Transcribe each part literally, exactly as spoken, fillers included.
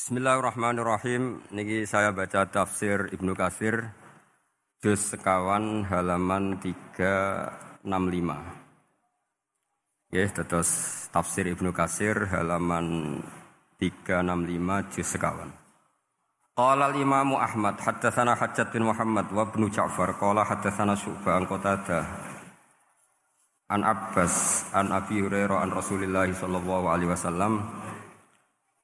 Bismillahirrahmanirrahim. Niki saya baca tafsir Ibnu Katsir juz sekawan halaman tiga enam lima. Nggih, terus tafsir Ibnu Katsir halaman tiga enam lima juz sekawan. Qala al-Imam Ahmad haddatsana Hajjaj bin Muhammad wa Ibnu Ja'far qala haddatsana Syu'bah an Qatadah an Abbas an Abi Hurairah an Rasulillah sallallahu alaihi wasallam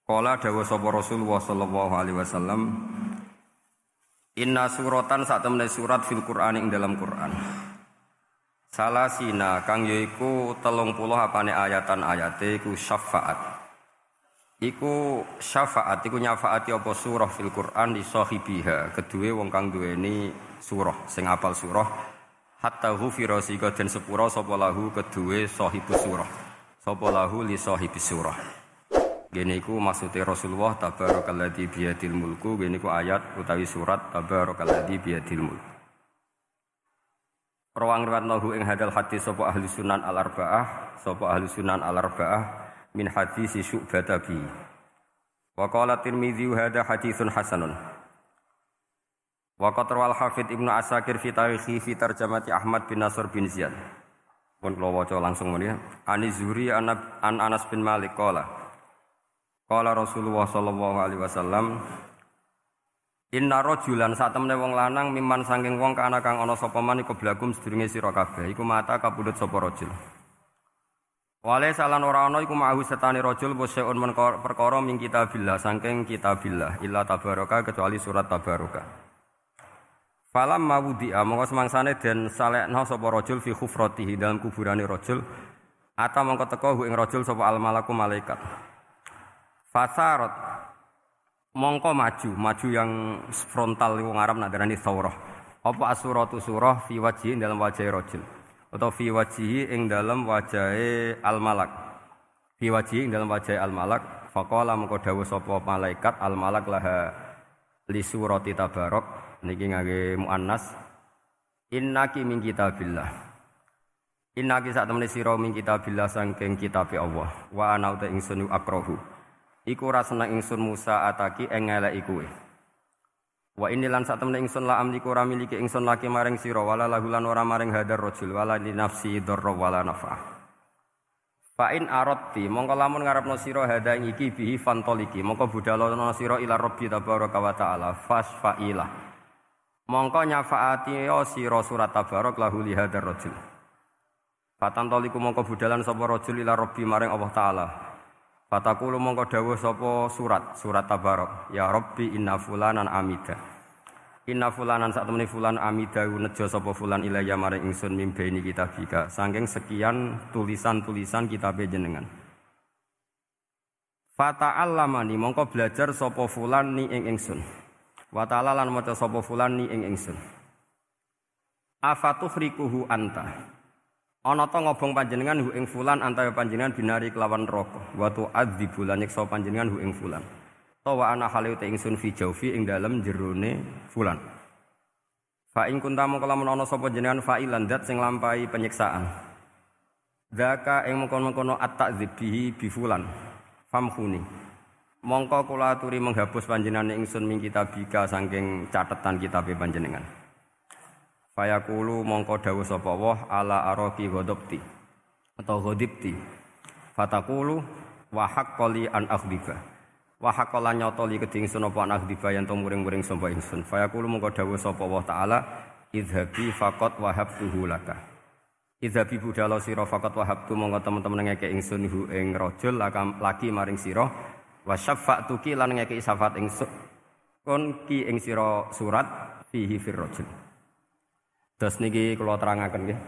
qala dawu sapa Rasulullah sallallahu alaihi wasallam inna suratan satemene surat fil Qur'an ing dalam Qur'an salasina kang yaiku telung puluh apane ayatan ayate iku syafaat iku syafaat iku nyafaati apa surah fil Qur'an li sahibiha kedue wong kang duweni surah sing apal surah hatta ghufira siga den sepura sapa lahu kedue sahibus surah sapa lahu li sahibis surah ngene iku maksude Rasulullah tabarakalladzi biyadil mulku ngene iku ayat utawi surat tabarakalladzi biyadil mulku rawang rawanahu ing hadal hadis sapa ahli sunan al arbaah sapa ahli sunan al arbaah min hadis Syu'bah tabi wa qala Tirmidzi hadha haditsun hasanun. Waqat rawal Hafidh Ibnu Asakir fi tarikhi fi tarjamati Ahmad bin Nasr bin Ziyad. Pun kula waca langsung menika. Ani Zuhri an Anas bin Malik qala. Qala Rasulullah sallallahu alaihi wasallam inna rajulan satemene wong lanang miman saking wong kana kang ana sapa man iku blagum sedurunge sira kabeh iku mata kapundhut sapa rajul. Wale salan ora ana iku ma'ahu setane rajul poseun men perkara ming kitabillah saking kitabillah illa tabaraka kecuali surat tabaraka. Falam mawudi'a mongko semangsane den salekna sapa rajul fi khufratihi dalam kuburane rajul ata mongko teka ing rajul sapa al malaku malaikat fasarat mongko maju maju yang frontal wong Arab nak darani saurah apa asuratu surah fi wajhi dalam wajahe rajul atau fi wajhi ing dalam wajahe al malak fi wajhi ing dalam wajahe al malak faqala mongko dawuh sapa malaikat al malak laha li surati tabarok niki ngangge muannas innaki min kitabillah innaki sak temene sira min kitabillah saking kitabe Allah wa ana uta ingsun akrahu iku ora seneng ingsun Musa ataki eng eleki kuwe wa inilan sak temene ingsun la amliku ora miliki ingsun laki maring sira wala lahulan ora maring hadar rajul wala li nafsi darra wala nafa fa in aradti mongko lamun ngarepno sira hadha ing iki bihi fantoliki mongko budhalana sira ila rabbi tabaraka wa taala fasfaila mongko nyafaati ya sira surat tabarak lahu li hadar rajul fatantoliku mongko budalan sapa rajul ila rabbi maring Allah taala fatakulu mongko dawuh sapa surat surat tabarak ya rabbi inna fulanan amida inna fulanan sak temene fulan amida nejo sapa fulan ilaya maring ingsun mimbeni kitabika saking sekian tulisan-tulisan kitabe jenengan fata'allamani mongko belajar sapa fulan ni ing ingsun wa ta'ala lan maca sapa fulani ing ingsun afatuhrikuhu anta ana ta ngobong panjenengan hu ing fulan antawe panjenengan binari kelawan neraka wa tu'adzibul lan nyiksa panjenengan hu ing fulan ta wa ana hale te ingsun fi jaufi ing dalem jerone fulan fa ing kunta mung kalamun ana sapa jenengan fa'ilan dzat sing lampahi penyiksaan dzaka ing mengkon-mengkono at-ta'dzibihi bi fulan famkhuni mongko kula aturi menghapus panjenengan ingsun min kitabika saking catetan kitabe panjenengan. Fayaqulu mongko dawuh sapa Allah ala araqi ghadabti atau ghadibti. Fataqulu wa haqqali an akhdhiba. Wa haqqala nyatoli kedingsun apa an akhdhiba yen to muring-muring sapa ingsun. Fayaqulu mongko dawuh sapa Allah taala idhabi faqat wahabtuhu laka. Idhabi budala sira faqat wahabtu mongko temen-temen ngeke ingsun hu ing rajul laki maring sira wa syafaatuki lan ngeki syafaat ing kon ki ing sira surat fihi firrajul. Terus niki kula terangaken nggih.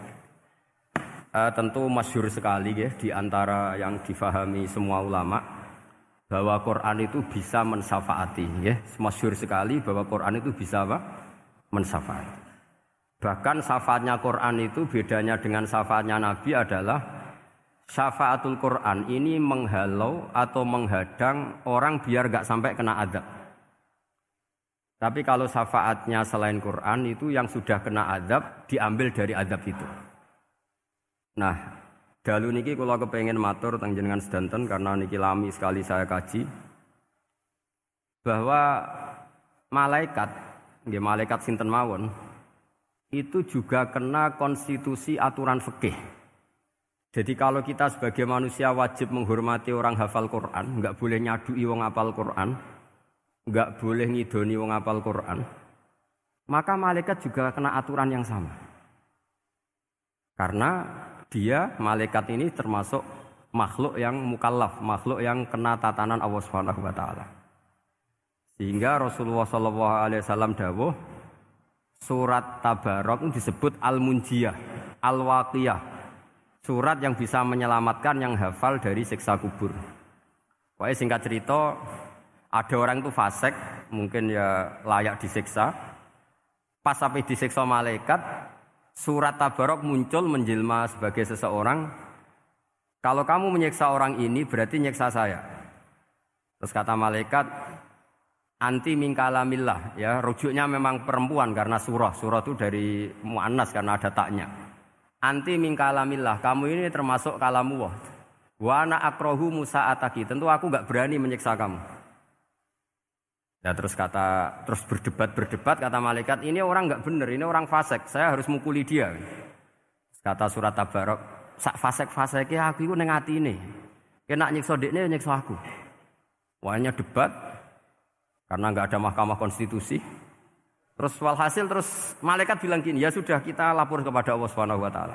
Uh, tentu masyhur sekali nggih di antara yang difahami semua ulama bahwa Quran itu bisa mensyafaati nggih. Masyhur sekali bahwa Quran itu bisa apa? Mensyafaati. Bahkan syafaatnya Quran itu bedanya dengan syafaatnya Nabi adalah syafaatul Quran ini menghalau atau menghadang orang biar gak sampai kena azab. Tapi kalau syafaatnya selain Quran itu yang sudah kena azab diambil dari azab itu. Nah, dalu niki kula kepengin matur teng jenengan sedanten karena niki lami sekali saya kaji. bahwa malaikat, ya malaikat sinten mawon, itu juga kena konstitusi aturan fikih. Jadi kalau kita sebagai manusia wajib menghormati orang hafal Quran, enggak boleh nyadui wong hafal Quran, enggak boleh ngidoni wong hafal Quran, maka malaikat juga kena aturan yang sama. Karena dia, malaikat ini termasuk makhluk yang mukallaf, makhluk yang kena tatanan Allah Subhanahu wa taala. Sehingga Rasulullah sallallahu alaihi wasallam dawuh, surat Tabarok disebut Al-Munjiyah, Al-Waqiyah, surat yang bisa menyelamatkan yang hafal dari siksa kubur. Pokoknya singkat cerita, ada orang itu fasik, mungkin ya layak disiksa. Pas sampai disiksa malaikat, surat Tabarok muncul menjelma sebagai seseorang. Kalau kamu menyiksa orang ini berarti nyiksa saya. Terus kata malaikat, anti mingkalamillah, ya rujuknya memang perempuan karena surah. Surah itu dari mu'annas karena ada taknya. Anti mingkalamillah, kamu ini termasuk kalamullah. Wa ana akrohu musa'ataki, tentu aku enggak berani menyiksa kamu. Ya terus kata, terus berdebat-berdebat kata malaikat, ini orang enggak benar, ini orang fasik, saya harus mukuli dia. Terus kata surat Tabarok, sak fasek-faseke aku iku ning atine. Kenak nyiksa dekne nyiksa aku. Wahnya debat karena enggak ada mahkamah konstitusi. Terus walhasil terus malaikat bilang gini, ya sudah kita lapor kepada Allah Subhanahu wa taala.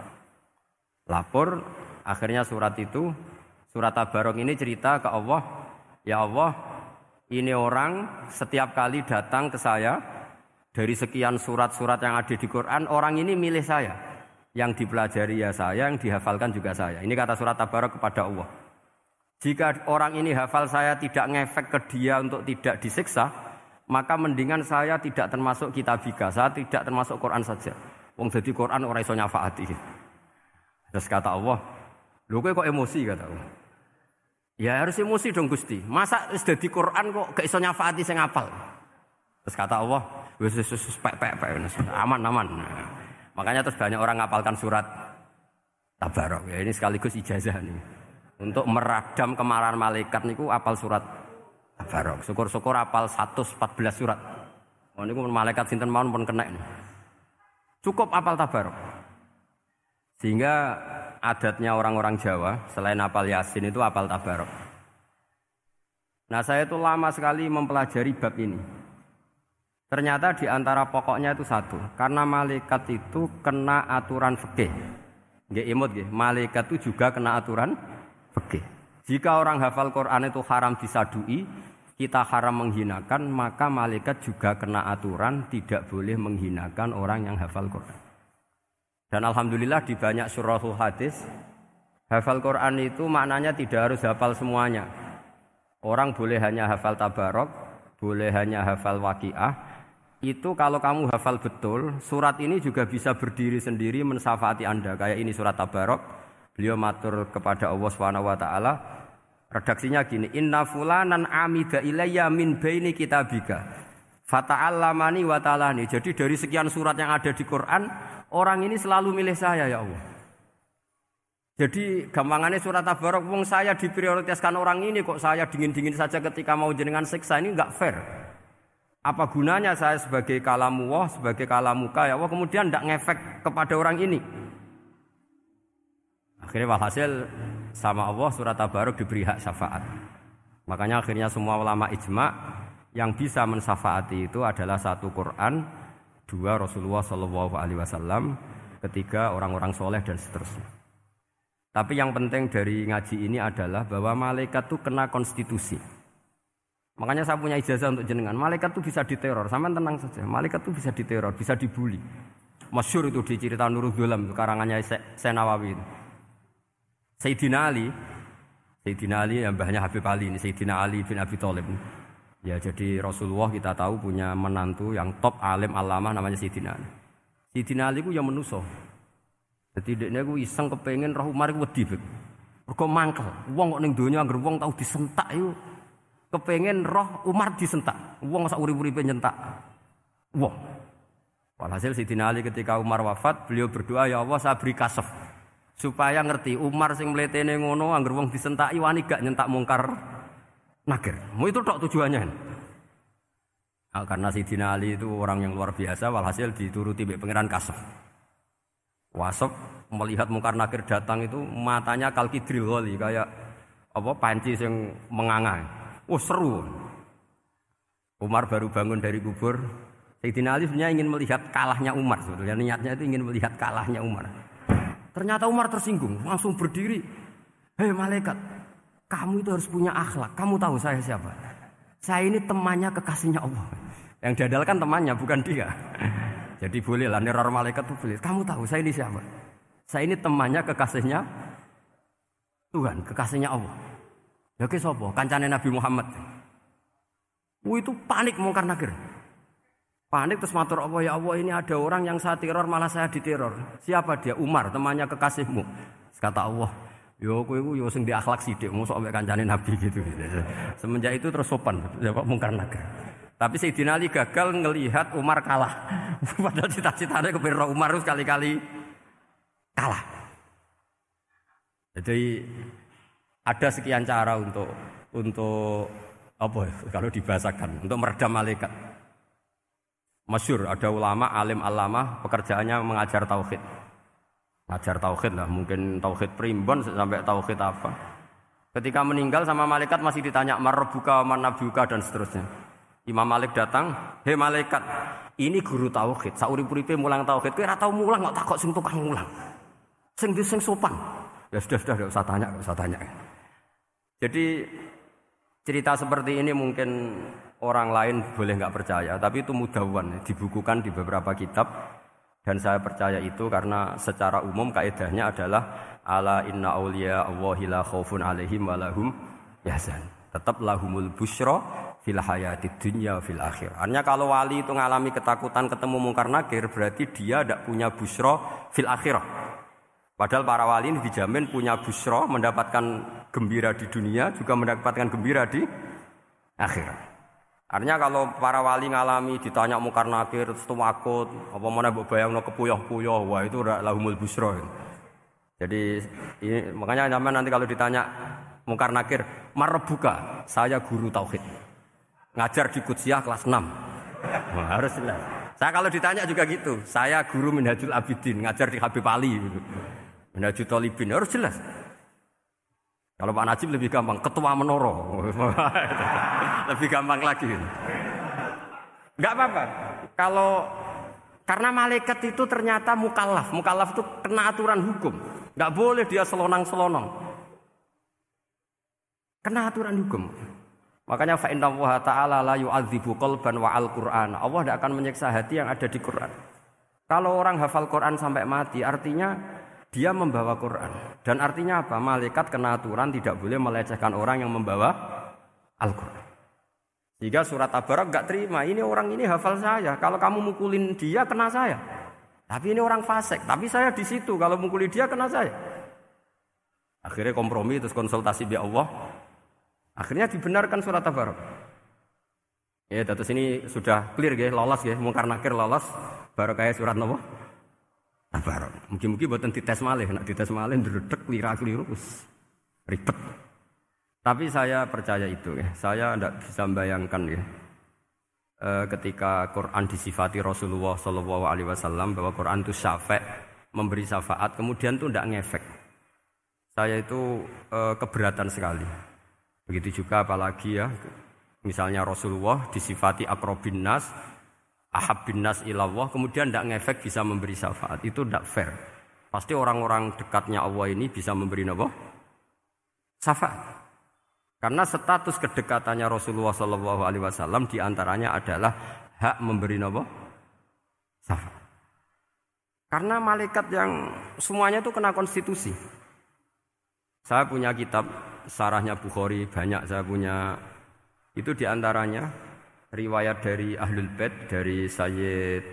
Lapor, akhirnya surat itu, surat Tabarok ini cerita ke Allah, ya Allah, ini orang setiap kali datang ke saya dari sekian surat-surat yang ada di Quran, orang ini milih saya. Yang dipelajari ya saya, yang dihafalkan juga saya. Ini kata surat Tabarok kepada Allah. Jika orang ini hafal saya tidak ngefek ke dia untuk tidak disiksa, maka mendingan saya tidak termasuk kitabika, saya tidak termasuk Quran saja. Wong jadi Quran ora iso nyafaati. Terus kata Allah, "Lho kowe kok emosi?" kata Allah. Ya harus emosi dong Gusti. Masa wis dadi Quran kok gak iso nyafaati sing hafal? Terus kata Allah, "Wis wis wis pek pek pek aman-aman." Makanya terus banyak orang ngapalkan surat Tabarok. Ya ini sekaligus ijazah nih untuk meredam kemarahan malaikat niku apal surat Tabarok. Syukur-syukur apal seratus empat belas surat. Oh niku malaikat sinten mawon pun kena. Cukup apal Tabarok. Sehingga adatnya orang-orang Jawa selain apal Yasin itu apal Tabarok. Nah, saya itu lama sekali mempelajari bab ini. Ternyata di antara pokoknya itu satu, karena malaikat itu kena aturan fikih. Nggih imut nggih, malaikat itu juga kena aturan fikih. Jika orang hafal Quran itu haram disadui, kita haram menghinakan, maka malaikat juga kena aturan tidak boleh menghinakan orang yang hafal Quran. Dan alhamdulillah di banyak syurahul hadis, hafal Quran itu maknanya tidak harus hafal semuanya. Orang boleh hanya hafal Tabarok, boleh hanya hafal Waqiah. Itu kalau kamu hafal betul, surat ini juga bisa berdiri sendiri mensyafaati Anda. Kayak ini surat Tabarok, beliau matur kepada Allah subhanahu wa taala. Redaksinya gini, Inna fulanan amida ilayya min baini kitabika fata'allamani wa ta'alani. Jadi dari sekian surat yang ada di Quran, orang ini selalu milih saya ya Allah. Jadi gampangannya surat Tabarok, wong saya diprioritaskan orang ini, kok saya dingin-dingin saja ketika mau jenengan siksa, ini enggak fair. Apa gunanya saya sebagai kalamullah, sebagai kalamuka ya Allah, kemudian tidak ngefek kepada orang ini. Akhirnya walhasil sama Allah surat Tabarok diberi hak syafaat. Makanya akhirnya semua ulama ijma yang bisa mensyafaati itu adalah satu Quran, dua Rasulullah Shallallahu Alaihi Wasallam, ketiga orang-orang soleh dan seterusnya. Tapi yang penting dari ngaji ini adalah bahwa malaikat itu kena konstitusi. Makanya saya punya ijazah untuk jenengan. Malaikat itu bisa diteror, sampean tenang saja. Malaikat itu bisa diteror, bisa dibully. Masyhur itu di cerita Nurul Alam, karangannya Senawawi itu. Sayyidina Ali, Sayyidina Ali yang mbahnya Habib Ali ini, Sayyidina Ali bin Abi Thalib. Ya jadi Rasulullah kita tahu punya menantu yang top alim alamah namanya Sayyidina Ali. Sayyidina Ali ku yang menuso. Dadi dekne ku iseng kepengin roh Umar ku wedi. Mergo mangkel, wong kok ning donya anggere wong tau disentak iku. Kepengen roh Umar disentak, wong sak urip-uripe nyentak wong. Walhasil Sayyidina Ali ketika Umar wafat, beliau berdoa, ya Allah saya beri kasef supaya ngerti Umar sing mletene ngono angger wong disentaki wani gak nyentak mungkar nakir. Mu itu tok tujuannya. Karena Sidina Ali itu orang yang luar biasa, walhasil dituruti oleh pangeran Kasep. Wasep melihat Munkar Nakir datang itu matanya kalkidril wali, kayak apa panci yang menganga. Oh seru. Umar baru bangun dari kubur. Sayyidina Ali sebenarnya ingin melihat kalahnya Umar. Sebetulnya niatnya itu ingin melihat kalahnya Umar. Ternyata Umar tersinggung, langsung berdiri. Hei malaikat, kamu itu harus punya akhlak. Kamu tahu saya siapa? Saya ini temannya kekasihnya Allah. Yang diandalkan temannya, bukan dia. Jadi bolehlah neror malaikat itu boleh. Kamu tahu saya ini siapa? Saya ini temannya kekasihnya Tuhan, kekasihnya Allah. Ya ke sapa? Kancane Nabi Muhammad. Wuh itu panik Munkar Nakir. Panik terus matur Allah, ya Allah ini ada orang yang saya teror malah saya diteror. Siapa dia? Umar, temannya kekasihmu. Kata Allah, yo kowe iku yo sing diakhlak sithik, mosok mek kancane Nabi gitu. Semenjak itu terus sopan ya Pak Munkar Nakir. Tapi Sayyidina Ali gagal ngelihat Umar kalah. Padahal cita-citanya kepira Umar itu sekali-kali kalah. Jadi ada sekian cara untuk untuk apa kalau dibahasakan untuk meredam malaikat. Masyhur ada ulama, alim alama, pekerjaannya mengajar tauhid. Ngajar tauhid lah, mungkin tauhid primbon sampai tauhid apa. Ketika meninggal sama malaikat masih ditanya marbuka, manabuka dan seterusnya. Imam Malik datang, "Hei malaikat, ini guru tauhid. Saurip-uripe mulang tauhid. Kowe ora tau mulang kok takok sing tukang mulang. Sing sing sopan." Ya sudah-sudah enggak usah tanya, enggak usah tanya. Jadi cerita seperti ini mungkin orang lain boleh enggak percaya, tapi itu mudhawan, dibukukan di beberapa kitab dan saya percaya itu karena secara umum kaidahnya adalah ala inna auliya Allahi la khaufun 'alaihim wa lahum yahzan. Tetap lahumul busyra fil hayatid dunya fil akhir. Artinya kalau wali itu mengalami ketakutan ketemu Munkar Nakir berarti dia tidak punya busra fil akhirah. Padahal para wali ini dijamin punya busra, mendapatkan gembira di dunia juga mendapatkan gembira di akhirat. Artinya kalau para wali mengalami ditanya Munkar Nakir setumakut apa mana mbok bayangno kepuyoh-puyoh, wah itu lahumul busra. Jadi ini, makanya nanti kalau ditanya Munkar Nakir marbuka, saya guru tauhid. Ngajar di Qudsiyah kelas enam. Wah, haruslah. Saya kalau ditanya juga gitu. Saya guru Minhajul Abidin, ngajar di Habib Ali. Minhajul Thalibin, harus jelas. Kalau Pak Najib lebih gampang, ketua menoro. Lebih gampang lagi. Enggak apa-apa. Kalau karena malaikat itu ternyata mukallaf. Mukallaf itu kena aturan hukum. Enggak boleh dia selonang-selonong. Kena aturan hukum. Makanya fa inna Allaha ta'ala la yu'adzibu qalban wa al-Qur'an. Allah tidak akan menyiksa hati yang ada di Qur'an. Kalau orang hafal Qur'an sampai mati, artinya dia membawa Qur'an. Dan artinya apa? Malaikat kena aturan tidak boleh melecehkan orang yang membawa Al-Qur'an. Jika surat Tabarak enggak terima, ini orang ini hafal saya. Kalau kamu mukulin dia kena saya. Tapi ini orang fasik, tapi saya di situ. Kalau mukulin dia kena saya. Akhirnya kompromi terus konsultasi bi Allah. Akhirnya dibenarkan surat Tabarak. Ya, terus ini sudah clear nggih, lolos nggih, Munkar Nakir lolos barokah surat napa? Tabarak. Mugi-mugi mboten dites malih, nek dites malih ndredeg klira-kliru wis ribet. Tapi saya percaya itu ya. Saya ndak bisa bayangkan ya. E, ketika Quran disifati Rasulullah sallallahu alaihi wasallam bahwa Quran itu syafa', memberi syafaat, kemudian itu ndak ngefek. Saya itu e, keberatan sekali. Begitu juga apalagi ya, misalnya Rasulullah disifati akrobin nas, ahabbin nas ilallah, kemudian tidak ngefek bisa memberi syafaat, itu tidak fair. Pasti orang-orang dekatnya Allah ini bisa memberi apa? Syafaat. Karena status kedekatannya Rasulullah Sallallahu Alaihi Wasallam diantaranya adalah hak memberi apa? Syafaat. Karena malaikat yang semuanya itu kena konstitusi. Saya punya kitab sarahnya Bukhari, banyak saya punya. Itu diantaranya riwayat dari Ahlul Bait, dari Sayyid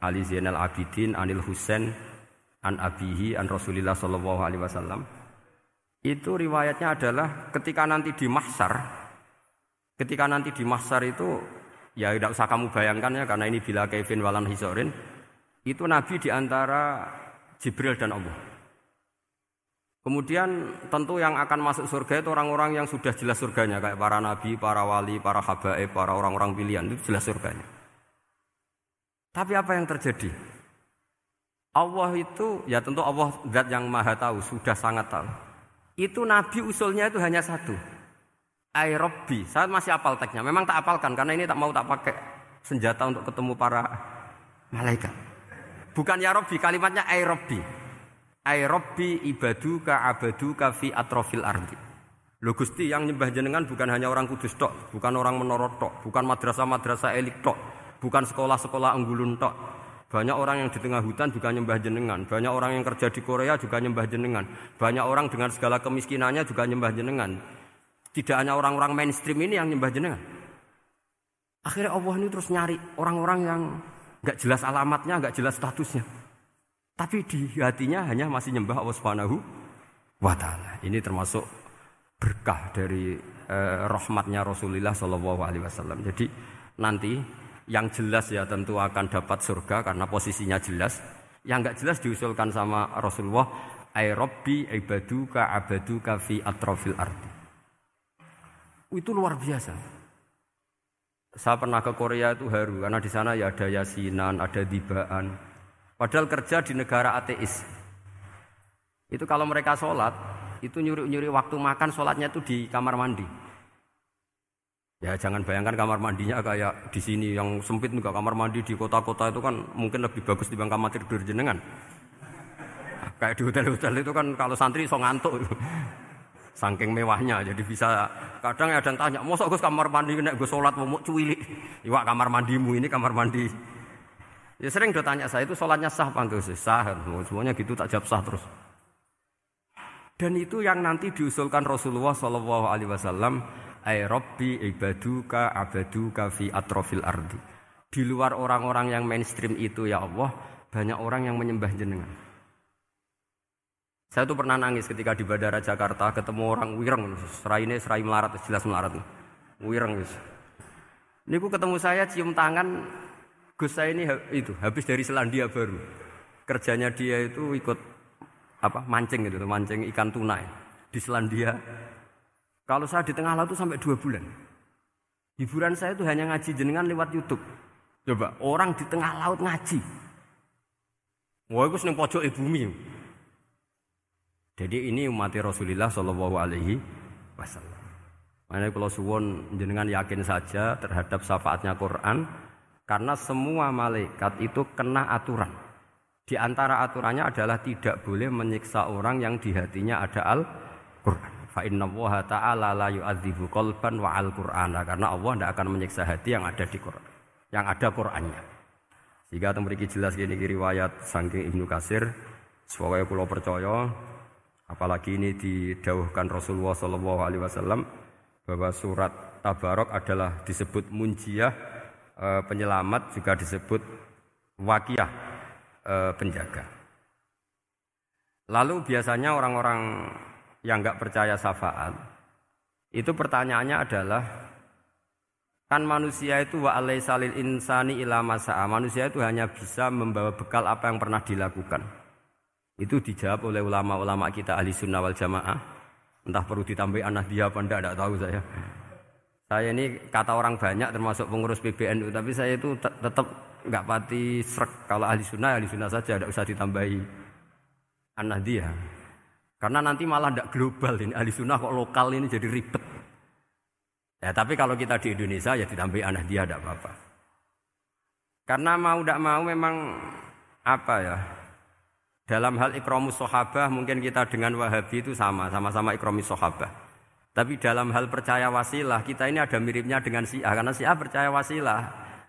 Ali Zainal Abidin, Anil Husain, An Abihi, An Rasulillah Sallallahu Alaihi Wasallam. Itu riwayatnya adalah ketika nanti di mahsyar, ketika nanti di mahsyar itu ya tidak usah kamu bayangkan ya, karena ini bila kaifin walan hisorin. Itu Nabi diantara Jibril dan Allah. Kemudian tentu yang akan masuk surga itu orang-orang yang sudah jelas surganya, kayak para nabi, para wali, para habaib, para orang-orang pilihan, itu jelas surganya. Tapi apa yang terjadi? Allah itu, ya tentu Allah zat yang maha tahu, sudah sangat tahu. Itu nabi usulnya itu hanya satu. Ay Rabbi, saya masih apal teknya, memang tak apalkan karena ini tak mau tak pakai senjata untuk ketemu para malaikat. Bukan ya Rabbi, kalimatnya Ay Rabbi. Ay Rabbi ibaduka abaduka fi atrofil ardi. Lho Gusti, yang nyembah jenengan bukan hanya orang Kudus tok, bukan orang Menara tok, bukan madrasah-madrasah elit tok, bukan sekolah-sekolah unggulun tok. Banyak orang yang di tengah hutan juga nyembah jenengan, banyak orang yang kerja di Korea juga nyembah jenengan, banyak orang dengan segala kemiskinannya juga nyembah jenengan. Tidak hanya orang-orang mainstream ini yang nyembah jenengan. Akhirnya Allah ini terus nyari orang-orang yang enggak jelas alamatnya, enggak jelas statusnya. Tapi di hatinya hanya masih nyembah Allah Subhanahu wa taala. Ini termasuk berkah dari eh, rahmatnya Rasulullah sallallahu alaihi wasallam. Jadi nanti yang jelas ya tentu akan dapat surga karena posisinya jelas. Yang enggak jelas diusulkan sama Rasulullah, ay Rabbi ibaduka abaduka fi atrafil ardi. Itu luar biasa. Saya pernah ke Korea itu haru karena di sana ya ada yasinan, ada dzibaan. Padahal kerja di negara ateis. Itu kalau mereka sholat, itu nyuri-nyuri waktu makan sholatnya itu di kamar mandi. Ya jangan bayangkan kamar mandinya kayak di sini yang sempit juga, kamar mandi di kota-kota itu kan mungkin lebih bagus dibanding kamar tidur jenengan. Kayak di hotel-hotel itu kan kalau santri so ngantuk. Saking mewahnya, jadi bisa kadang ada yang tanya, mosok Gus kamar mandi nek Gus salat momok cuwilik. Iwak kamar mandimu ini kamar mandi. Ya sering do tanya saya itu salatnya sah apa enggak sih? Sah. Semuanya gitu tak jawab sah terus. Dan itu yang nanti diusulkan Rasulullah sallallahu alaihi wasallam, ay Rabbi ibaduka abaduka fi atrafil ardi. Di luar orang-orang yang mainstream itu ya Allah, banyak orang yang menyembah jenengan. Saya tuh pernah nangis ketika di Bandara Jakarta ketemu orang wireng, serai ini serai melarat, jelas melarat wireng. Ini aku ketemu saya cium tangan, Gus saya ini itu habis dari Selandia Baru, kerjanya dia itu ikut apa mancing gitu, mancing ikan tuna ya, di Selandia. Kalau saya di tengah laut itu sampai dua bulan, hiburan saya itu hanya ngaji jenengan lewat YouTube. Coba orang di tengah laut ngaji, wah Gus neng pojok bumi. Jadi ini umat Rasulullah sallallahu alaihi wasallam. Makanya kalau suwon jenengan yakin saja terhadap syafaatnya Quran karena semua malaikat itu kena aturan. Di antara aturannya adalah tidak boleh menyiksa orang yang di hatinya ada Al-Qur'an. Fa innallaha ta'ala la yu'adzibu qalban wa al-Qur'ana, karena Allah tidak akan menyiksa hati yang ada di Quran, yang ada Qur'annya. Sehingga memiliki jelas ini riwayat saking Ibnu Katsir, supaya kula percaya. Apalagi ini didawuhkan Rasulullah sallallahu alaihi wasallam bahwa surat Tabarok adalah disebut munjiyah penyelamat, juga disebut wakiyah penjaga. Lalu biasanya orang-orang yang enggak percaya syafaat itu pertanyaannya adalah kan manusia itu wa alaisa lil insani illa ma sa'a. Manusia itu hanya bisa membawa bekal apa yang pernah dilakukan. Itu dijawab oleh ulama-ulama kita ahli sunnah wal jamaah. Entah perlu ditambah anak dia apa enggak, enggak tahu saya. Saya ini kata orang banyak termasuk pengurus P B N U, tapi saya itu tetap enggak pati srek. Kalau ahli sunnah, ahli sunnah saja, enggak usah ditambahi anak dia. Karena nanti malah enggak global ini, ahli sunnah kok lokal ini jadi ribet. Ya tapi kalau kita di Indonesia ya ditambah anak dia enggak apa-apa. Karena mau enggak mau memang apa ya, dalam hal ikramus sahabah mungkin kita dengan Wahabi itu sama, sama-sama ikramus sahabah. Tapi dalam hal percaya wasilah kita ini ada miripnya dengan Syiah, karena Syiah percaya wasilah,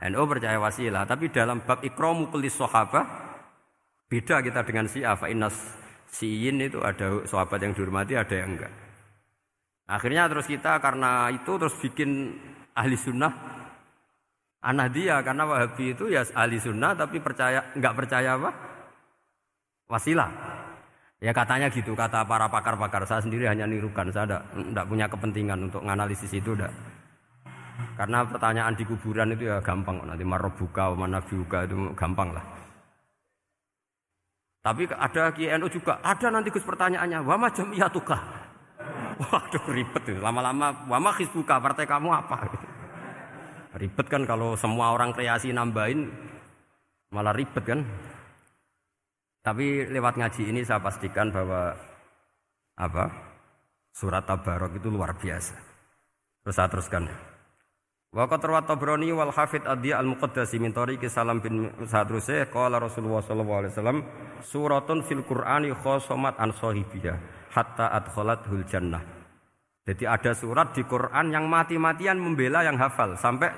N U percaya wasilah. Tapi dalam bab ikramu kulis sahabah beda kita dengan Syiah. Fa innas siyin itu ada sahabat yang dihormati, ada yang enggak. Akhirnya terus kita karena itu terus bikin ahli sunnah anahdiya, karena Wahabi itu ya ahli sunnah tapi percaya enggak percaya apa? Wasilah. Ya katanya gitu, kata para pakar-pakar. Saya sendiri hanya nirukan, saya tidak punya kepentingan untuk menganalisis itu. Enggak. Karena pertanyaan di kuburan itu ya gampang. Nanti marah buka, mana buka itu gampang lah. Tapi ada K N U juga, ada nanti Gus pertanyaannya, wama jamiyatuka. Waduh ribet tuh, lama-lama wama hisbuka, partai kamu apa? Ribet kan kalau semua orang kreasi nambahin, malah ribet kan. Tapi lewat ngaji ini saya pastikan bahwa apa surat Tabarok itu luar biasa. Terus saya teruskan. Wa qatarwa Tabrani wal Hafidz Adhi al-Muqaddasi min tariqi Salam bin Sadrusih qala Rasulullah sallallahu alaihi wasallam suratun fil Qur'ani khosomat an sahibiha hatta adkhalathul jannah. Jadi ada surat di Quran yang mati-matian membela yang hafal sampai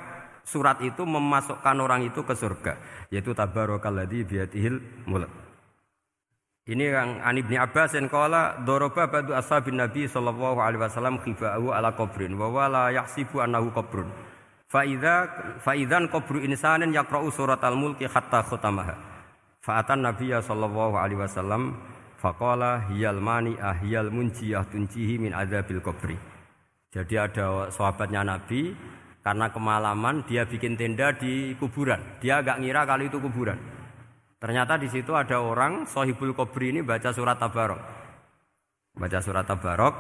surat itu memasukkan orang itu ke surga, yaitu Tabarakalladzi biyadihil mulk. Ini yang An Ibni Abbas yang qala daraba ba'du ashabin Nabi sallallahu alaihi wasallam khifa'ahu ala qabrin wa wala yahsibu annahu qabrun. Fa idza fa idzan qabru insanin yaqra'u suratal mulki hatta khatamaha. Fa atan nabiyya sallallahu alaihi wasallam faqala hiyal mani ahyal munjiyah tunjihi min adzabil qabri. Jadi ada sahabatnya Nabi karena kemalaman dia bikin tenda di kuburan. Dia enggak ngira kalau itu kuburan. Ternyata di situ ada orang Sohibul Qabri ini baca surat Tabarok. Baca surat Tabarok.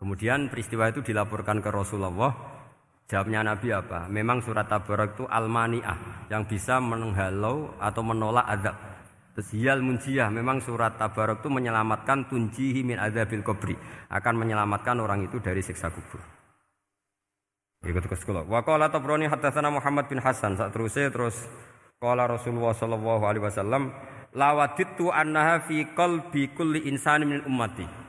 Kemudian peristiwa itu dilaporkan ke Rasulullah. Jawabnya Nabi apa? Memang surat Tabarok itu al-mani'ah, yang bisa menghalau atau menolak azab. Terus hiyal munjiyah, memang surat Tabarok itu menyelamatkan tunjihi min adzabil qabri, akan menyelamatkan orang itu dari siksa kubur. Ikut ke sekolah. Wa qala Tabrani hadatsana Muhammad bin Hasan. Saterusé terus qala Rasulullah sallallahu alaihi wasallam lawadittu annaha fi qalbi kulli insani min ummati.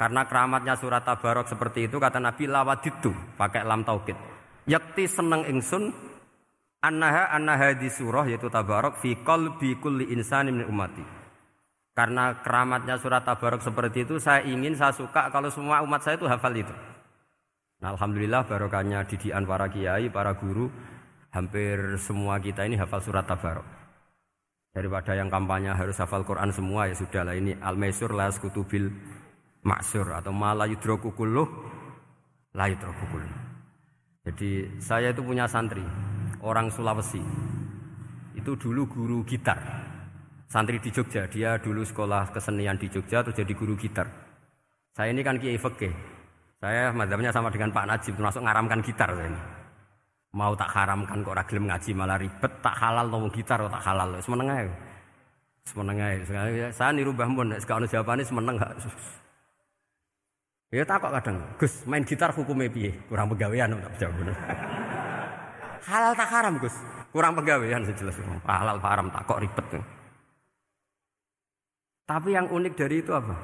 Karena keramatnya surat Tabarok seperti itu, kata Nabi lawadittu pakai lam taukid. Yakti seneng ingsun annaha annaha di surah yaitu Tabarok fi qalbi kulli insani min ummati. Karena keramatnya surat Tabarok seperti itu, saya ingin, saya suka kalau semua umat saya itu hafal itu. Nah, alhamdulillah barokahnya didikan para kiai, para guru, hampir semua kita ini hafal surat Tabarok. Daripada yang kampanye harus hafal Quran semua, ya sudahlah ini al-maisur la kutubil maksur atau ma la yudroku kulluh la yudroku kulluh. Jadi saya itu punya santri orang Sulawesi. Itu dulu guru gitar. Santri di Jogja, dia dulu sekolah kesenian di Jogja terus jadi guru gitar. Saya ini kan kiai fikih. Saya mazhabnya sama dengan Pak Najib, termasuk ngaramkan gitar saya ini. Mau tak haramkan kok ora gelem ngaji malah ribet, tak halal wong gitar kok tak halal. Semeneng ae. Semeneng ae. Saya niru Mbah Mun, nek sakno jawabane semeneng gak. Ya tak kok kadang, Gus, main gitar hukume piye? Kurang pegawean tak jawabane. Halal tak haram, Gus? Kurang pegawean sejelas. Halal haram tak kok ribet. Tapi yang unik dari itu apa?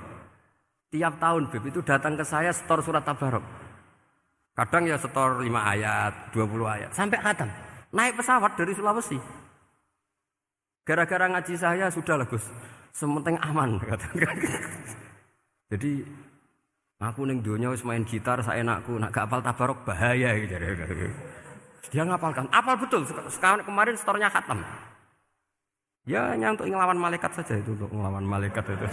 Tiap tahun Beb itu datang ke saya setor surat Tabarok. Kadang ya setor lima ayat, dua puluh ayat, sampai khatam. Naik pesawat dari Sulawesi. Gara-gara ngaji saya sudah lah Gus, sementing aman. Jadi aku ning donya wis main gitar saenakku, nak gak hafal Tabarok bahaya gitu. Dia ngapalkan, apal betul. Sekarang kemarin setornya khatam. Ya hanya untuk ngelawan malaikat saja itu, untuk ngelawan malaikat itu.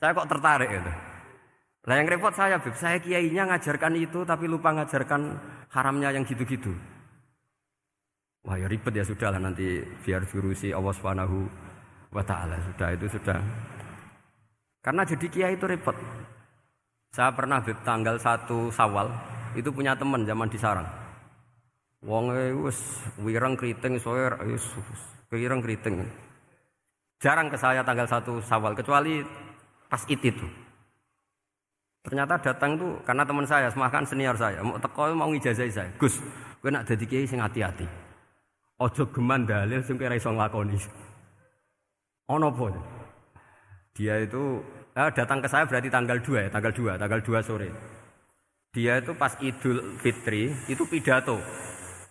Saya kok tertarik itu. Lah yang repot saya, Beb, saya kiainya ngajarkan itu tapi lupa ngajarkan haramnya yang gitu-gitu. Wah, ya ribet ya sudahlah nanti biar virusi Allah Subhanahu wa taala sudah itu sudah. Karena jadi kiai itu repot. Saya pernah Beb tanggal satu Syawal itu punya teman zaman di sarang. Wong wis wireng kriting soer, wis wireng kriting. Jarang ke saya tanggal satu Syawal kecuali pas Id itu. Ternyata datang tuh karena teman saya, semahkan senior saya, mau teko mau ngijazahi saya. Gus, kowe nak dadi kiai sing ati-ati. Aja geman dalil sing kowe ora iso nglakoni. Ono apa? Dia itu eh, datang ke saya berarti tanggal dua ya, tanggal dua, tanggal dua sore. Dia itu pas Idul Fitri, itu pidato.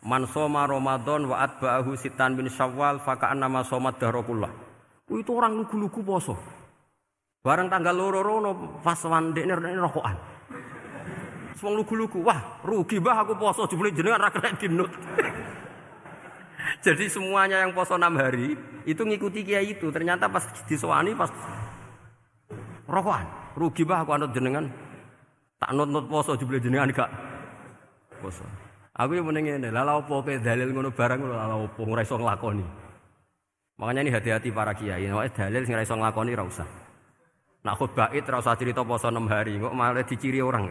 Man shoma Ramadan wa atba'ahu sitan bin Syawal fa ka'annama shoma dahrakullah. Itu orang lugu-lugu poso. Barang tanggal loro rono pas wandekne rokokan. Wong lugu-lugu, wah rugi bah aku poso jebule jenengan ra kena dinut. Jadi semuanya yang poso enam hari itu ngikuti kiai itu. Ternyata pas disowani pas rokokan, rugi bah aku anut jenengan. Tak nut-nut poso jebule jenengan gak poso. Aku yo meneng ngene, lha opo kowe dalil ngono barang lha opo ora iso nglakoni. Makanya ini hati-hati para kiai. Nek dalil sing ora iso nglakoni ora usah. Nek khotbah id ora usah cerita poso enam hari, kok malah diciri orang.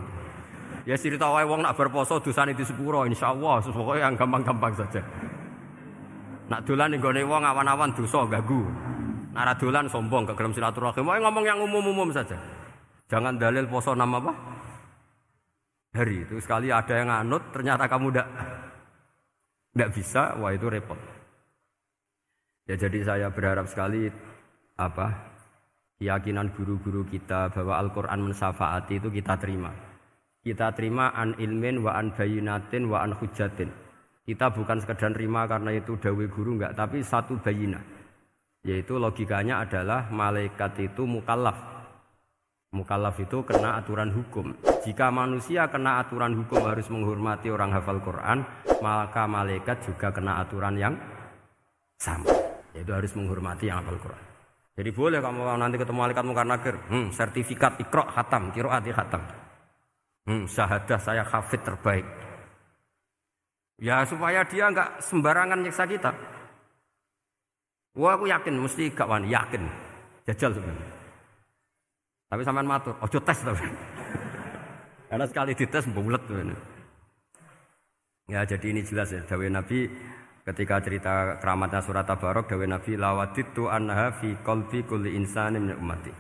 Ya cerita wae wong nak berposo dosane disepuro insyaallah, pokoke yang gampang-gampang saja. Nak dolan ning gone wong awan-awan dosa ganggu. Nak ra dolan sombong gak gelem silaturahim. Wae ngomong yang umum-umum saja. Jangan dalil poso nama apa? Hari itu sekali ada yang anut ternyata kamu ndak ndak bisa, wah itu repot. Ya jadi saya berharap sekali apa keyakinan guru-guru kita bahwa Al-Qur'an mensyafaati itu kita terima. Kita terima an ilmin wa an bayinatin wa an hujatin. Kita bukan sekedar terima karena itu dawuh guru enggak, tapi satu bayinah. Yaitu logikanya adalah malaikat itu mukallaf. Mukallaf itu kena aturan hukum. Jika manusia kena aturan hukum harus menghormati orang hafal Quran, maka malaikat juga kena aturan yang sama, yaitu harus menghormati yang hafal Quran. Jadi boleh kamu nanti ketemu malaikatmu karena nakir, hmm, sertifikat ikra khatam, qiraat khatam, hmm, syahadah saya hafid terbaik. Ya supaya dia enggak sembarangan nyiksa kita. Wah aku yakin mesti gak wani, yakin jajal sebenarnya. Tapi sampean matur, ojo tes tapi. Karena sekali dites bulet. Ya jadi ini jelas ya, dawuh Nabi ketika cerita keramatnya surat Tabarok, dawuh Nabi lawaditu anha fi qalbi kulli insanin min ummati.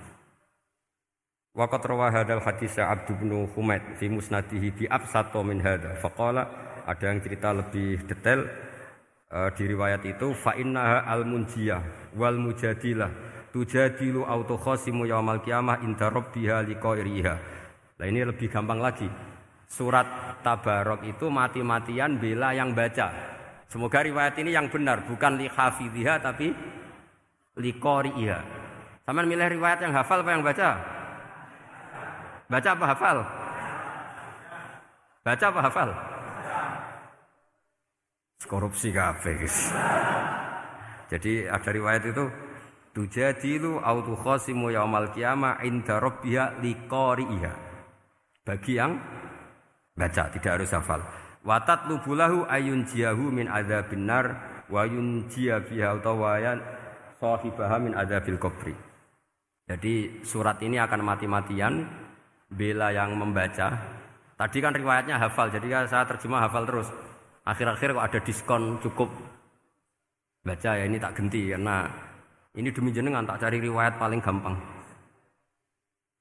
Wa qad rawa hadzal hadits Abd bin Humaid fi musnadihi bi absato min hadza. Faqala, ada yang cerita lebih detail uh, di riwayat itu fa innaha al munjiyah wal mujadilah. Tujadilu autokhosimu yaumal qiyamah inda rabbiha liqairiha. Nah ini lebih gampang lagi. Surat Tabarok itu mati-matian bela yang baca. Semoga riwayat ini yang benar, bukan li hafidhiha tapi liqairiha. Sampeyan milih riwayat yang hafal apa yang baca? Baca apa hafal? Baca apa hafal? Korupsi kabeh, guys. Jadi ada riwayat itu tujadilu autukhasimu yaumal qiyamah inda rabbiha liqariha. Bagi yang baca tidak harus hafal. Wa tatlubulahu ayunjiahu min adzabin nar wa yunjia biha tawayan sahibaha min adzabil qabri. Jadi surat ini akan mati-matian bela yang membaca. Tadi kan riwayatnya hafal, jadi saya terjemah hafal terus. Akhir-akhir kok ada diskon cukup baca ya ini tak ganti karena ini demi jenengan tak cari riwayat paling gampang.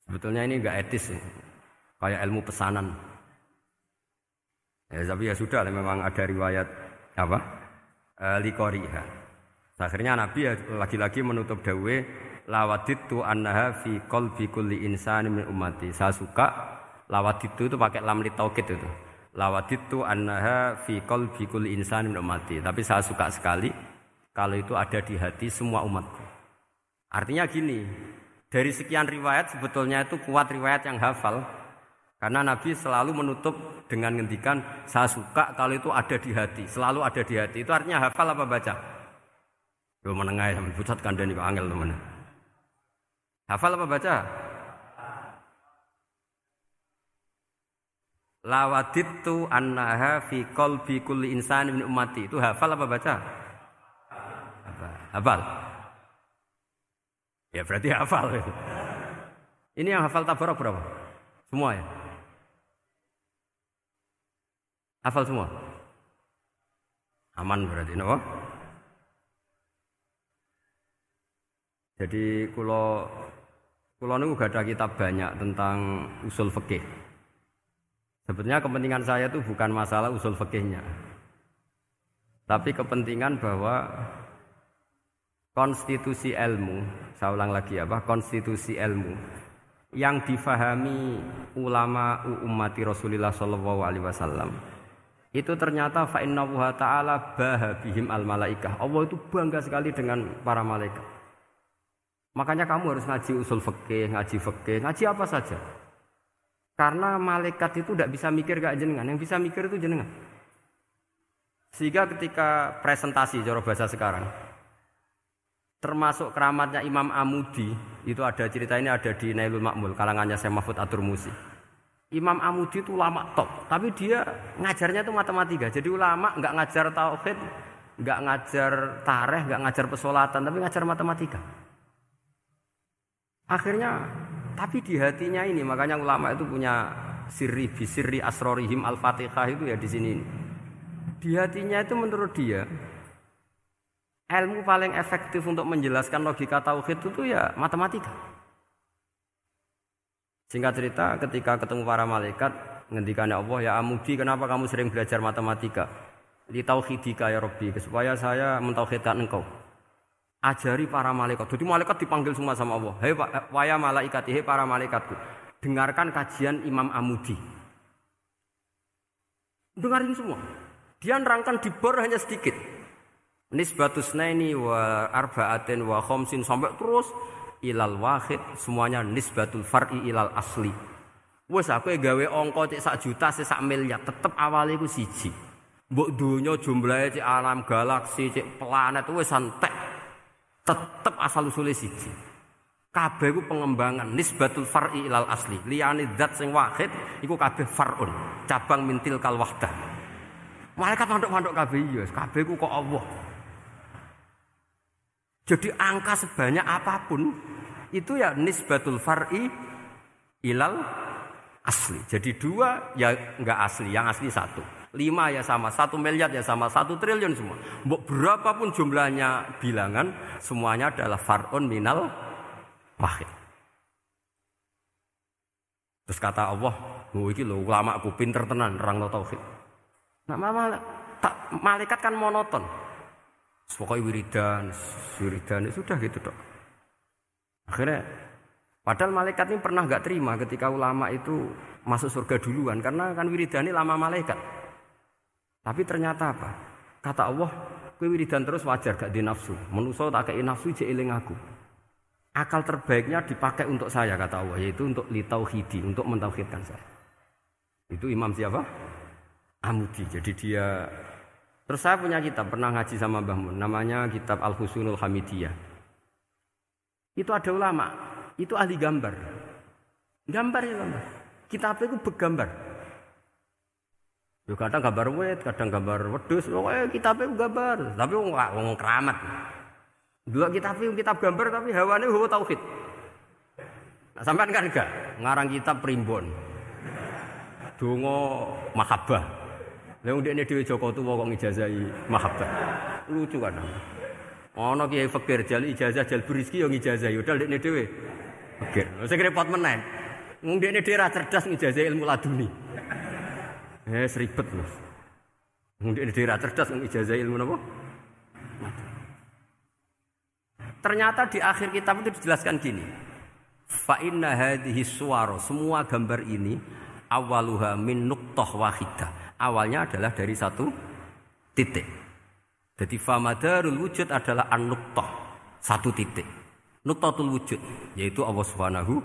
Sebetulnya ini enggak etis ya. Kayak ilmu pesanan. Ya, tapi ya sudah memang ada riwayat apa? E, liqariha. Akhirnya Nabi ya, lagi-lagi menutup dawe lawaditu annaha fi qalbi kulli insanin min ummati. Saya suka lawaditu itu pakai lam li taukid itu. Lawaditu annaha fi qalbi kulli insanin min ummati. Tapi saya suka sekali kalau itu ada di hati semua umatku. Artinya gini, dari sekian riwayat sebetulnya itu kuat riwayat yang hafal. Karena Nabi selalu menutup dengan ngendikan, saya suka kalau itu ada di hati, selalu ada di hati. Itu artinya hafal apa baca? Loh menengah sampe pusat kandhani kok angel temen. Hafal apa baca? Lawaditu annaha fi qalbi kulli insanin min ummati. Itu hafal apa baca? Hafal. Ya berarti hafal. Ini yang hafal Tabarok berapa? Semua ya? Hafal semua? Aman berarti no? Jadi kula kula niku gadah kitab banyak tentang usul fikih. Sebetulnya kepentingan saya itu bukan masalah usul fikihnya. Tapi kepentingan bahwa konstitusi ilmu, saya ulang lagi apa? Konstitusi ilmu yang difahami ulama ummati Rasulullah sallallahu alaihi wasallam. Itu ternyata fa innahu ta'ala bahabihim al malaikah. Allah itu bangga sekali dengan para malaikat. Makanya kamu harus ngaji usul fikih, ngaji fikih, ngaji apa saja. Karena malaikat itu tidak bisa mikir gak jenengan, yang bisa mikir itu jenengan. Sehingga ketika presentasi cara bahasa sekarang termasuk keramatnya Imam Amudi itu ada cerita ini ada di Nailul Ma'mul kalangannya Syekh Mahfud At-Turmusi. Imam Amudi itu ulama top tapi dia ngajarnya itu matematika. Jadi ulama enggak ngajar tauhid nggak ngajar tareh, nggak ngajar pesolatan, tapi ngajar matematika. Akhirnya, tapi di hatinya ini, makanya ulama itu punya sirri bisirri asrorihim al-fatihah itu ya di sini. Di hatinya itu menurut dia, ilmu paling efektif untuk menjelaskan logika tauhid itu ya matematika. Singkat cerita, ketika ketemu para malaikat, ngendikane Allah, ya Amudi, kenapa kamu sering belajar matematika? Li tauhidika ya Rabbi, supaya saya mentauhidkan engkau. Ajari para malaikat. Jadi malaikat dipanggil semua sama Allah. Hei waya malaikat, hei para malaikatku, dengarkan kajian Imam Amudi. Dengarin semua. Dia nerangkan di bor hanya sedikit. Nisbatusnaini wa arba'atin wa khomsin sampai terus ilal wahid, semuanya nisbatul far'i ilal asli. Wes aku gawe angka cek sak juta cek sak miliar, tetep awale iku siji. Mbok donya jumlahe cek alam galaksi cek planet wes entek. Tetep asal usule siji. Kabeh iku pengembangan nisbatul far'i ilal asli. Liyane zat sing wahid iku kabeh far'un, cabang mintil kal wahdah. Malaikat mandok-mandok kabeh ya, kabeh iku kok Allah. Jadi angka sebanyak apapun itu ya nisbatul far'i ilal asli. Jadi dua ya enggak asli, yang asli satu. Lima ya sama, satu miliar ya sama, satu triliun semua. Berapapun jumlahnya bilangan, semuanya adalah far'un minal wahid. Terus kata Allah, oh ini loh ulama aku pinter tenan, nerang no tauhid. Nah malah malaikat kan monoton. Pokoknya wiridan, wiridan sudah gitu dok. Akhirnya, padahal malaikat ini pernah nggak terima ketika ulama itu masuk surga duluan, karena kan wiridan ini lama malaikat. Tapi ternyata apa? Kata Allah, kue wiridan terus wajar gak di nafsu. Manusia tak kei nafsu jeeling aku. Akal terbaiknya dipakai untuk saya kata Allah, yaitu untuk litauhidi, untuk mentauhidkan saya. Itu Imam siapa? Amudi. Jadi dia. Terus saya punya kitab, pernah ngaji sama Mbah Mun, namanya kitab Al-Husunul Hamidiyah. Itu ada ulama, itu ahli gambar. Gambar ya gambar. Kitabnya itu bergambar. Ya kadang gambar wet, kadang gambar wedus, pokoknya kitabnya itu gambar. Tapi orang keramat. Dulu kitabnya kitab gambar, tapi hawannya hawa tauhid. Nah, sampai kan enggak? Ngarang kitab primbon. Dongo mahabbah. Lah ndekne dhewe Joko tuwa kok ngijazahi mahabbah. Lucu kan. Ana Kiai Fakir jal ijazah jal beriski yo ngijazahi, padahal ndekne dhewe Fakir. Wis repot meneh. Wong ndekne dhewe ra cerdas ngijazahi ilmu laduni. Eh seribet Mas. Wong ndekne dhewe ra cerdas ngijazahi ilmu napa? Ternyata di akhir kitab itu dijelaskan gini. Fa inna hadhihi suwar, semua gambar ini awaluha min nuqtah wahidah. Awalnya adalah dari satu titik. Jadi famadarul wujud adalah an-nuqtah, satu titik. Nuqtatul wujud yaitu Allah Subhanahu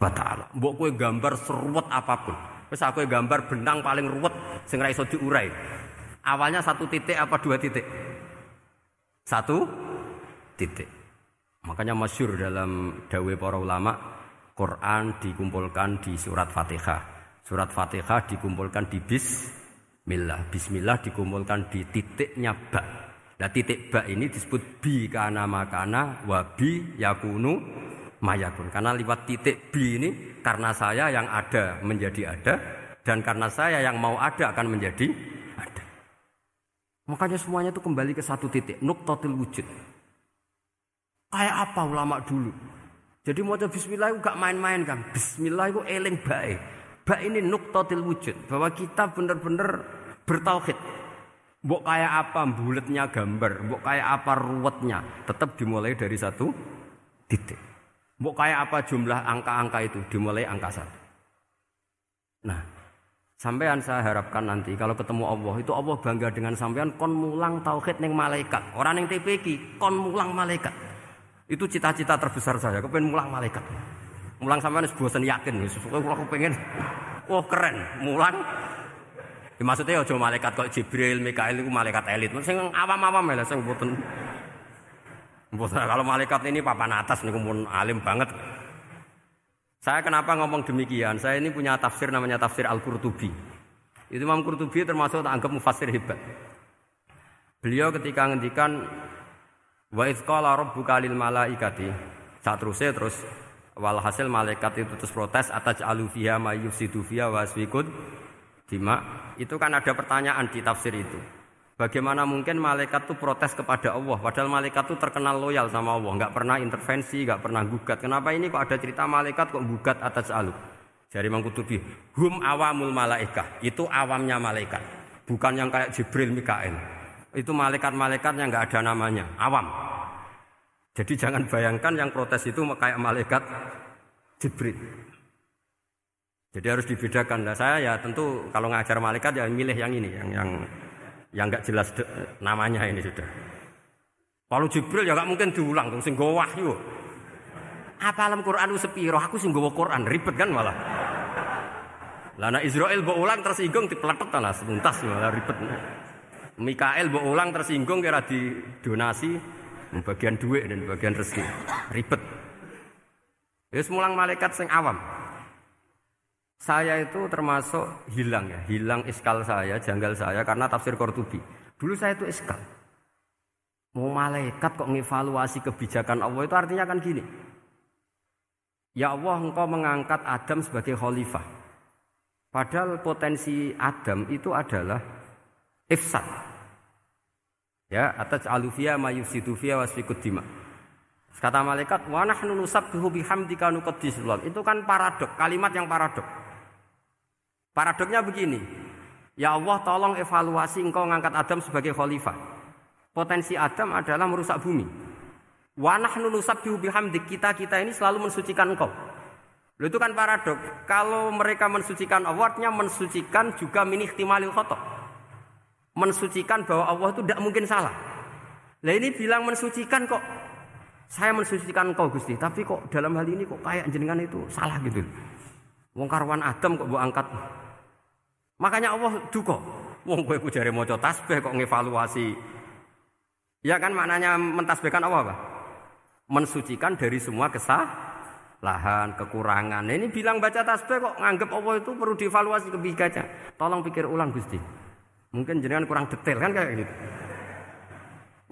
wa taala. Mbok kowe gambar seruwet apapun. Wis aku gambar benang paling ruwet sing ra iso diurai. Awalnya satu titik apa dua titik? Satu titik. Makanya masyhur dalam dawuh para ulama, Quran dikumpulkan di surat Fatihah. Surat Fatihah dikumpulkan di bismillah. Bismillah dikumpulkan di titiknya ba. Nah titik ba ini disebut bi kana makana wa bi yakunu mayakun. Karena lewat titik bi ini, karena saya yang ada menjadi ada, dan karena saya yang mau ada akan menjadi ada. Makanya semuanya itu kembali ke satu titik, nuqtatul wujud. Kayak apa ulama dulu? Jadi mau coba bismillah itu gak main-main kan. Bismillah itu eling baik. Bah ini nuqtatil wujud, bahwa kita benar-benar bertauhid. Mbok kayak apa bulatnya gambar, mbok kayak apa ruwetnya, tetap dimulai dari satu titik. Mbok kayak apa jumlah angka-angka itu, dimulai angka satu. Nah, sampean saya harapkan nanti kalau ketemu Allah, itu Allah bangga dengan sampean kon mulang tauhid ning malaikat. Ora ning T P Q, kon mulang malaikat. Itu cita-cita terbesar saya, kepen mulang malaikat. Mulang sampean wis bosen yakin, wis kula kepengin. Oh keren, mulang. Ya maksudnya aja malaikat kok Jibril, Mikail iku malaikat elit. Sing awam-awam lha sing mboten. Mboten kalau malaikat ini papan atas niku mun alim banget. Saya kenapa ngomong demikian? Saya ini punya tafsir namanya tafsir Al-Qurtubi. Itu Imam Qurtubi termasuk tak anggap mufassir hebat. Beliau ketika ngendikan wa idz qala rabbuka lil malaikati, saterusé terus walhasil malaikat itu terus protes ataj'alu fiha may yufsidu fiha wa yasfikud dima. Itu kan ada pertanyaan di tafsir itu. Bagaimana mungkin malaikat itu protes kepada Allah? Padahal malaikat itu terkenal loyal sama Allah, enggak pernah intervensi, enggak pernah gugat. Kenapa ini kok ada cerita malaikat kok gugat atas alu? Jari Imam Qutubi, hum awamul malaikah, itu awamnya malaikat, bukan yang kayak Jibril, Mikail. Itu malaikat-malaikat yang enggak ada namanya, awam. Jadi jangan bayangkan yang protes itu kayak malaikat Jibril. Jadi harus dibedakan. Nah, saya ya tentu kalau ngajar malaikat ya milih yang ini, yang yang yang enggak jelas de, namanya ini sudah. Kalau Jibril ya enggak mungkin diulang dong sing nggawa wahyu. Apa alam Quran wis sepiro, aku sing nggawa Quran, ribet kan malah. Lah nek Israil mbok ulang tersinggung dipletet ta lah sebentas malah ribet. Mikail mbok ulang tersinggung kira didonasi bagian duit dan bagian rezeki. Ribet. Wis mulang malaikat sing awam. Saya itu termasuk hilang ya, hilang iskal saya, janggal saya karena tafsir Qurtubi. Dulu saya itu iskal. Mau malaikat kok ngevaluasi kebijakan Allah itu artinya kan gini. Ya Allah, engkau mengangkat Adam sebagai khalifah. Padahal potensi Adam itu adalah ifsad. Ya, ataj'alu fiha may yufsidu fiha wa yasfikud dima. Kata malaikat, wa nahnu nusabbihu bihamdika nuqaddisu lak. Itu kan paradok, kalimat yang paradok. Paradoknya begini, ya Allah tolong evaluasi engkau ngangkat Adam sebagai khalifah. Potensi Adam adalah merusak bumi. Wa nahnu nusabbihu bihamdik, kita-kita ini selalu mensucikan engkau. Lalu itu kan paradok, kalau mereka mensucikan awatnya, mensucikan juga min ihtimalil khata. Mensucikan bahwa Allah itu tidak mungkin salah. Nah ini bilang mensucikan kok, saya mensucikan engkau Gusti, tapi kok dalam hal ini kok kayak jenengan itu salah gitu. Wong karwan Adam kok mbok angkat. Makanya Allah duka. Wong kowe ku jare maca tasbih kok ngevaluasi. Ya kan maknanya mentasbihkan Allah apa? Mensucikan dari semua kesalahan, kekurangan. Nah, ini bilang baca tasbih kok nganggep Allah itu perlu dievaluasi kebijakannya. Tolong pikir ulang Gusti. Mungkin jenengan kurang detail kan kayak gitu.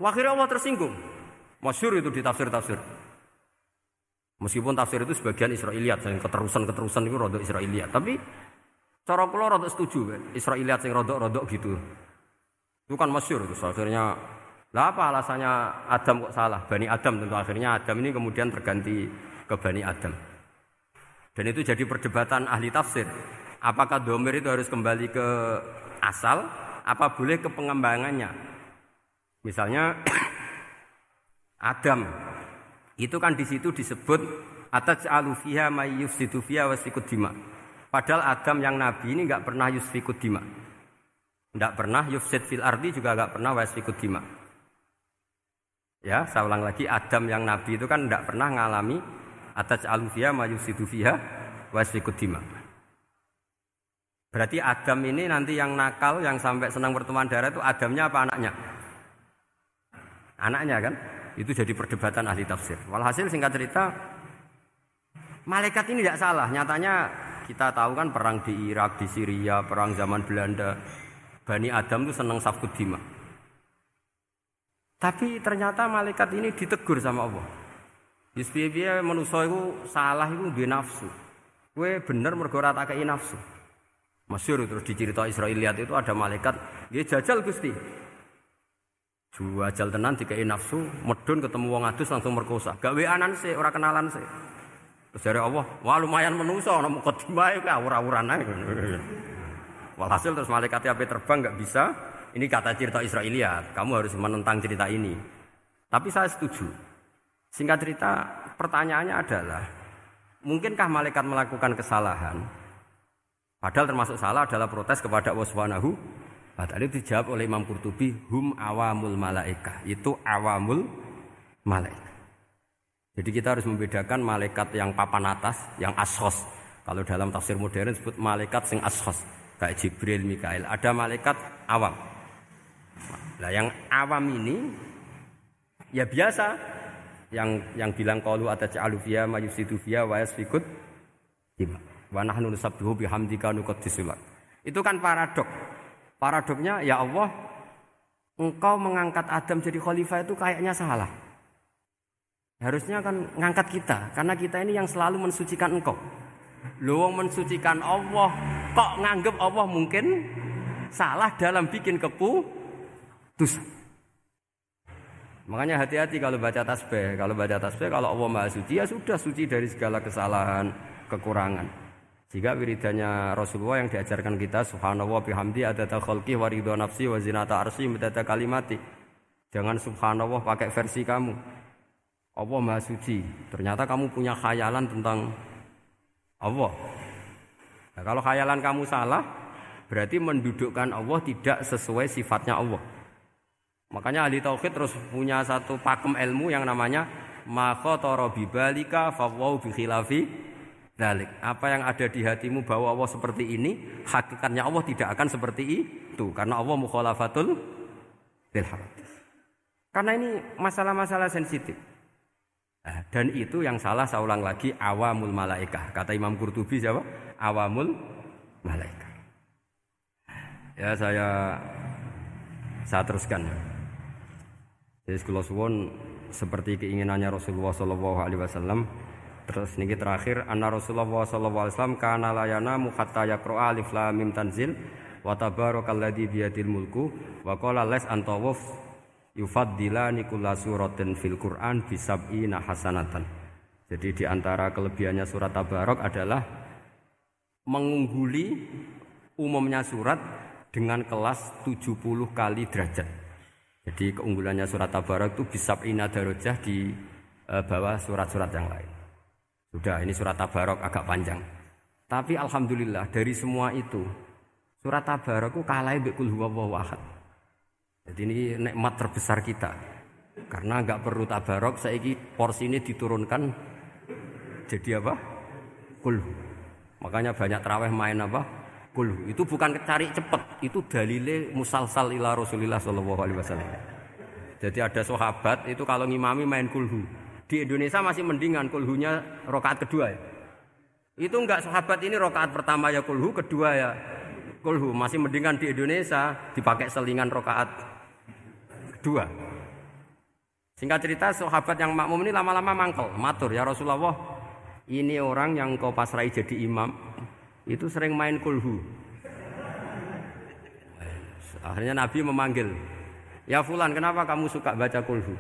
Akhirnya Allah tersinggung. Masyhur itu di tafsir-tafsir. Meskipun tafsir itu sebagian Israiliyat, yang keterusan-keterusan itu rodok Israiliyat. Tapi cara kula rodok setuju, kan? Israiliyat yang rodok-rodok gitu. Itu kan masyhur itu. Akhirnya, lah apa alasannya Adam kok salah? Bani Adam tentu akhirnya Adam ini kemudian berganti ke Bani Adam. Dan itu jadi perdebatan ahli tafsir. Apakah dhamir itu harus kembali ke asal? Apa boleh ke pengembangannya? Misalnya Adam. Itu kan di situ disebut ataj'alu fiha may yufsidu fiha wa yasfikud dima. Padahal Adam yang nabi ini enggak pernah yusfikud dima. Enggak pernah yufsid fil ardi juga enggak pernah wa yasfikud dima. Ya, saya ulang lagi, Adam yang nabi itu kan enggak pernah ngalami ataj'alu fiha may yufsidu fiha wa yasfikud dima. Berarti Adam ini nanti yang nakal, yang sampai senang berteman darah itu Adamnya apa anaknya? Anaknya kan? Itu jadi perdebatan ahli tafsir. Walhasil singkat cerita, malaikat ini tidak salah. Nyatanya kita tahu kan perang di Irak, di Syria, perang zaman Belanda. Bani Adam itu senang safkud dima. Tapi ternyata malaikat ini ditegur sama Allah. Yusbiya manusia itu salah itu duwe nafsu. Kowe bener mergo ora tak kei nafsu. Masyhur terus dicerita Israiliyat itu ada malaikat, nggih jajal Gusti. Jual tenan dikei nafsu, medun ketemu wong adus langsung merkosa. Gak weanan sih, ora kenalan sih. Terus dari Allah, wah lumayan manusa ana mukadimah iki ora-uran ae. Walhasil terus malaikat ape terbang gak bisa. Ini kata cerita Israiliyat, kamu harus menentang cerita ini. Tapi saya setuju. Singkat cerita, pertanyaannya adalah, mungkinkah malaikat melakukan kesalahan? Padahal termasuk salah adalah protes kepada Allah Subhanahu Nah, tadi dijawab oleh Imam Qurtubi, hum awamul malaikah, itu awamul malaikah. Jadi kita harus membedakan malaikat yang papan atas, yang ashos. Kalau dalam tafsir modern disebut malaikat sing ashos, kayak Jibril, Mikail. Ada malaikat awam. Nah, yang awam ini ya biasa, yang yang bilang qalu ataj'alu fiha may yufsidu fiha wa yasfikud dima. Wa nahnu nusabbihu bihamdika nuqaddisu lak. Itu kan paradok. Paradoknya, ya Allah, engkau mengangkat Adam jadi khalifah itu kayaknya salah. Harusnya kan ngangkat kita, karena kita ini yang selalu mensucikan engkau. Lu mensucikan Allah, kok nganggep Allah mungkin salah dalam bikin keputusan. Makanya hati-hati kalau baca tasbih. Kalau baca tasbih, kalau Allah Maha Suci, ya sudah suci dari segala kesalahan, kekurangan. Jika wiridannya Rasulullah yang diajarkan kita, subhanallah bihamdi adada khalqi wa ridha nafsi wa zinata arsy midada kalimati. Jangan subhanallah pakai versi kamu. Allah Maha Suci. Ternyata kamu punya khayalan tentang Allah. Nah, kalau khayalan kamu salah, berarti mendudukkan Allah tidak sesuai sifatnya Allah. Makanya ahli tauhid terus punya satu pakem ilmu yang namanya ma khatara bi balika fa wa bi khilafi. Dalik. Apa yang ada di hatimu bahwa Allah seperti ini, hakikatnya Allah tidak akan seperti itu, karena Allah mukhalafatul bil hawadits. Karena ini masalah-masalah sensitif. Dan itu yang salah, saya ulang lagi, awamul malaikah. Kata Imam Qurtubi siapa? Awamul malaikah. Ya saya saya teruskan. Jadi kula suwun seperti keinginannya Rasulullah sallallahu alaihi wasallam. Terus niki terakhir anna Rasulullah sallallahu alaihi wasallam kana la yanamu hatta yaqra alif lam mim tanzil wa tabarakalladzi biyadil mulku wa qala las antawaf yufaddilani kulla suratin fil Qur'an bi sab'ina hasanatan. Jadi di antara kelebihannya surat Tabarak adalah mengungguli umumnya surat dengan kelas tujuh puluh kali derajat. Jadi keunggulannya surat Tabarak itu bi sab'ina darajah di uh, bawah surat-surat yang lain. Sudah, ini surat Tabarok agak panjang. Tapi alhamdulillah dari semua itu surat Tabarok ku kalai bi kul huwallahu ahad. Jadi ini nikmat terbesar kita. Karena enggak perlu Tabarok, saiki porsi ini diturunkan jadi apa? Kul. Makanya banyak tarawih main apa? Kul. Itu bukan cari cepat, itu dalile musalsal ila Rasulillah sallallahu alaihi wasallam. Jadi ada sahabat itu kalau ngimami main kulhu. Di Indonesia masih mendingan kulhunya rokaat kedua ya. Itu enggak sahabat ini rokaat pertama ya kulhu, kedua ya kulhu. Masih mendingan di Indonesia dipakai selingan rokaat kedua. Singkat cerita sahabat yang makmum ini lama-lama mangkel, matur ya Rasulullah, ini orang yang kau pasrai jadi imam itu sering main kulhu. Akhirnya Nabi memanggil, ya Fulan, kenapa kamu suka baca kulhu?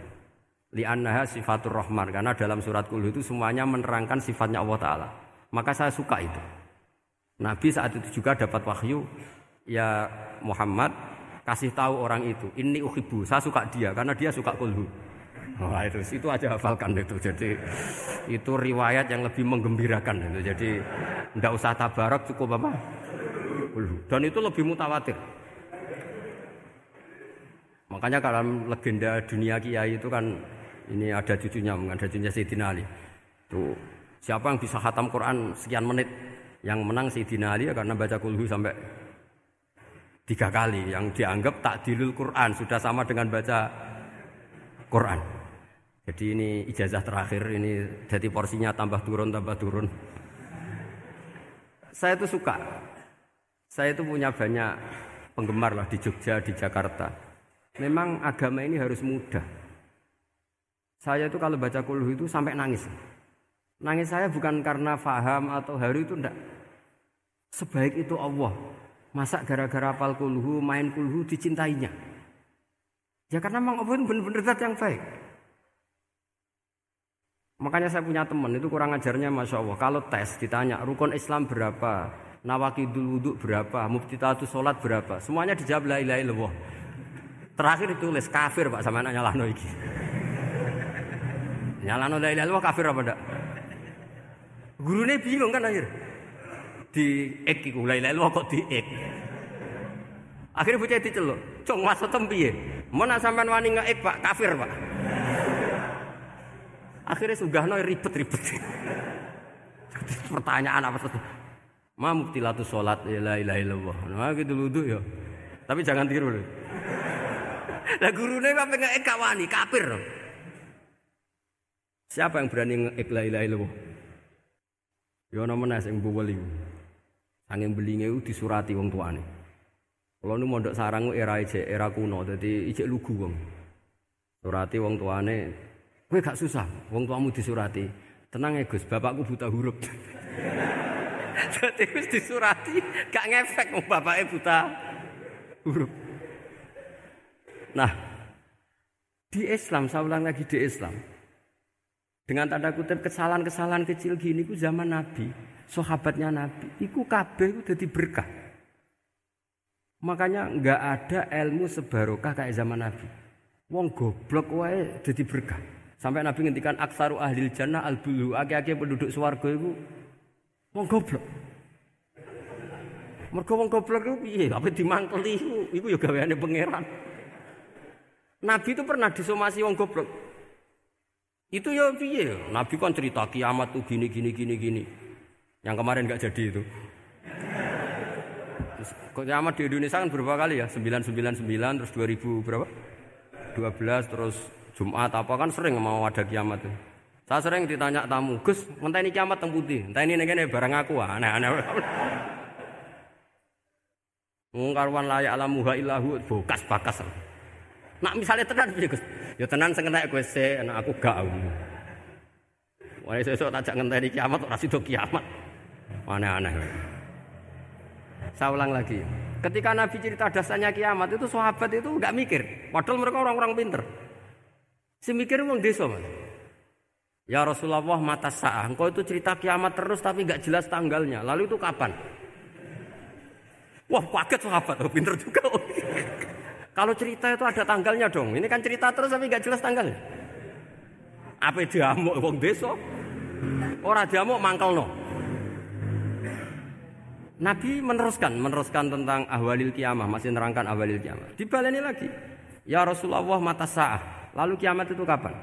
Li'annaha sifatur rahman, karena dalam surat Qul itu semuanya menerangkan sifatnya Allah Ta'ala, maka saya suka itu. Nabi saat itu juga dapat wahyu, ya Muhammad kasih tahu orang itu, inni uhibbu, saya suka dia karena dia suka Qul. Nah, itu itu aja hafalkan itu. Jadi itu riwayat yang lebih menggembirakan itu. Jadi enggak usah Tabarak, cukup apa? Qul. Dan itu lebih mutawatir. Makanya kalau legenda dunia kiai itu kan ini ada cucunya, ada cucunya Sayyidina Ali. Tuh, siapa yang bisa khatam Quran sekian menit? Yang menang Sayyidina Ali ya, karena baca kulhu sampai tiga kali. Yang dianggap takdilul Quran, sudah sama dengan baca Quran. Jadi ini ijazah terakhir, ini jadi porsinya tambah turun, tambah turun. Saya itu suka. Saya itu punya banyak penggemar lah di Jogja, di Jakarta. Memang agama ini harus mudah. Saya itu kalau baca kulhu itu sampai nangis. Nangis saya bukan karena faham atau haru itu enggak. Sebaik itu Allah. Masa gara-gara apal kulhu, main kulhu dicintainya. Ya karena memang Allah benar-benar zat yang baik. Makanya saya punya teman itu kurang ajarnya Masya Allah. Kalau tes ditanya rukun Islam berapa, nawaqidul wudu berapa, mubtitatus sholat berapa. Semuanya dijawab la ilaha illallah. Terakhir ditulis kafir Pak sama anaknya Lano iki. Nyalano la ilaha illallah kafir apa ndak? Gurune bingung kan akhir. Di ek iku la ilaha illallah kok di ek. Akhire bocah diceluk. Cung maksudem piye? Mun nak sampean wani ngek Pak, kafir Pak. Akhire sugahno ribet-ribet. Pertanyaan apa itu? Ma mubtilatu salat la ilaha illallah. Nah gitu wudu ya. Tapi jangan tiru lho. Lah gurune sampe ngek gak wani, kafir. Siapa yang berani ngek la ilaha illallah? Ya ana menes sing mboweli. Angin belinge disurati wong tuane. Kalau nu mondok sarang era ije era kuno, jadi ije lugu wong. Surati wong tuane, kowe gak susah. Wong tuamu disurati, tenang ya Gus, bapakku buta huruf. Jadi wis disurati, gak ngefek wong bapake buta huruf. Nah, di Islam, saya ulang lagi di Islam. Dengan tanda kutip kesalahan-kesalahan kecil gini ku zaman Nabi, sahabatnya Nabi, iku kabeh ku dadi berkah. Makanya enggak ada ilmu sebarokah kayak zaman Nabi. Wong goblok wae dadi berkah. Sampai Nabi ngendikan aksaru ahlil jannah albulu, akeh-akeh penduduk swarga iku wong goblok. Mergo wong goblok iku piye? Apa dimanteli iku? Iku ya gaweane pangeran. Nabi itu pernah disomasi wong goblok. Itu ya piye? Nabi kan cerita kiamat tuh gini gini gini gini. Yang kemarin enggak jadi itu. Kiamat di Indonesia kan berapa kali ya? sembilan sembilan sembilan terus dua ribu berapa? dua belas terus Jumat apa kan sering mau ada kiamat tuh. Saya sering ditanya tamu, "Gus, ngenteni kiamat teng pundi? Ngenteni ning kene barang aku." Aneh-aneh. Wong karwan layak alamuha illahu bokas-bakas. Nak misalnya tenan piye, Gus? Ya tenan sing entek kowe sik, aku gak. Wae sesuk tak jak ngenteni kiamat ora sida kiamat. Aneh-aneh. Saya ulang lagi, ketika Nabi cerita dasarnya kiamat itu sahabat itu enggak mikir, padahal mereka orang-orang pinter. Si mikir wong desa mas. Ya Rasulullah mata sa'ah, engkau itu cerita kiamat terus tapi enggak jelas tanggalnya. Lalu itu kapan? Wah kaget sahabat, oh, pinter juga. Oh. Kalau cerita itu ada tanggalnya dong. Ini kan cerita terus tapi enggak jelas tanggalnya. Apa diamuk wong desa? Ora diamuk mangkelno. Nabi meneruskan, meneruskan tentang ahwalil kiamah, masih nerangkan ahwalil kiamah. Dibaleni lagi, ya Rasulullah mata sa'ah, lalu kiamat itu kapan?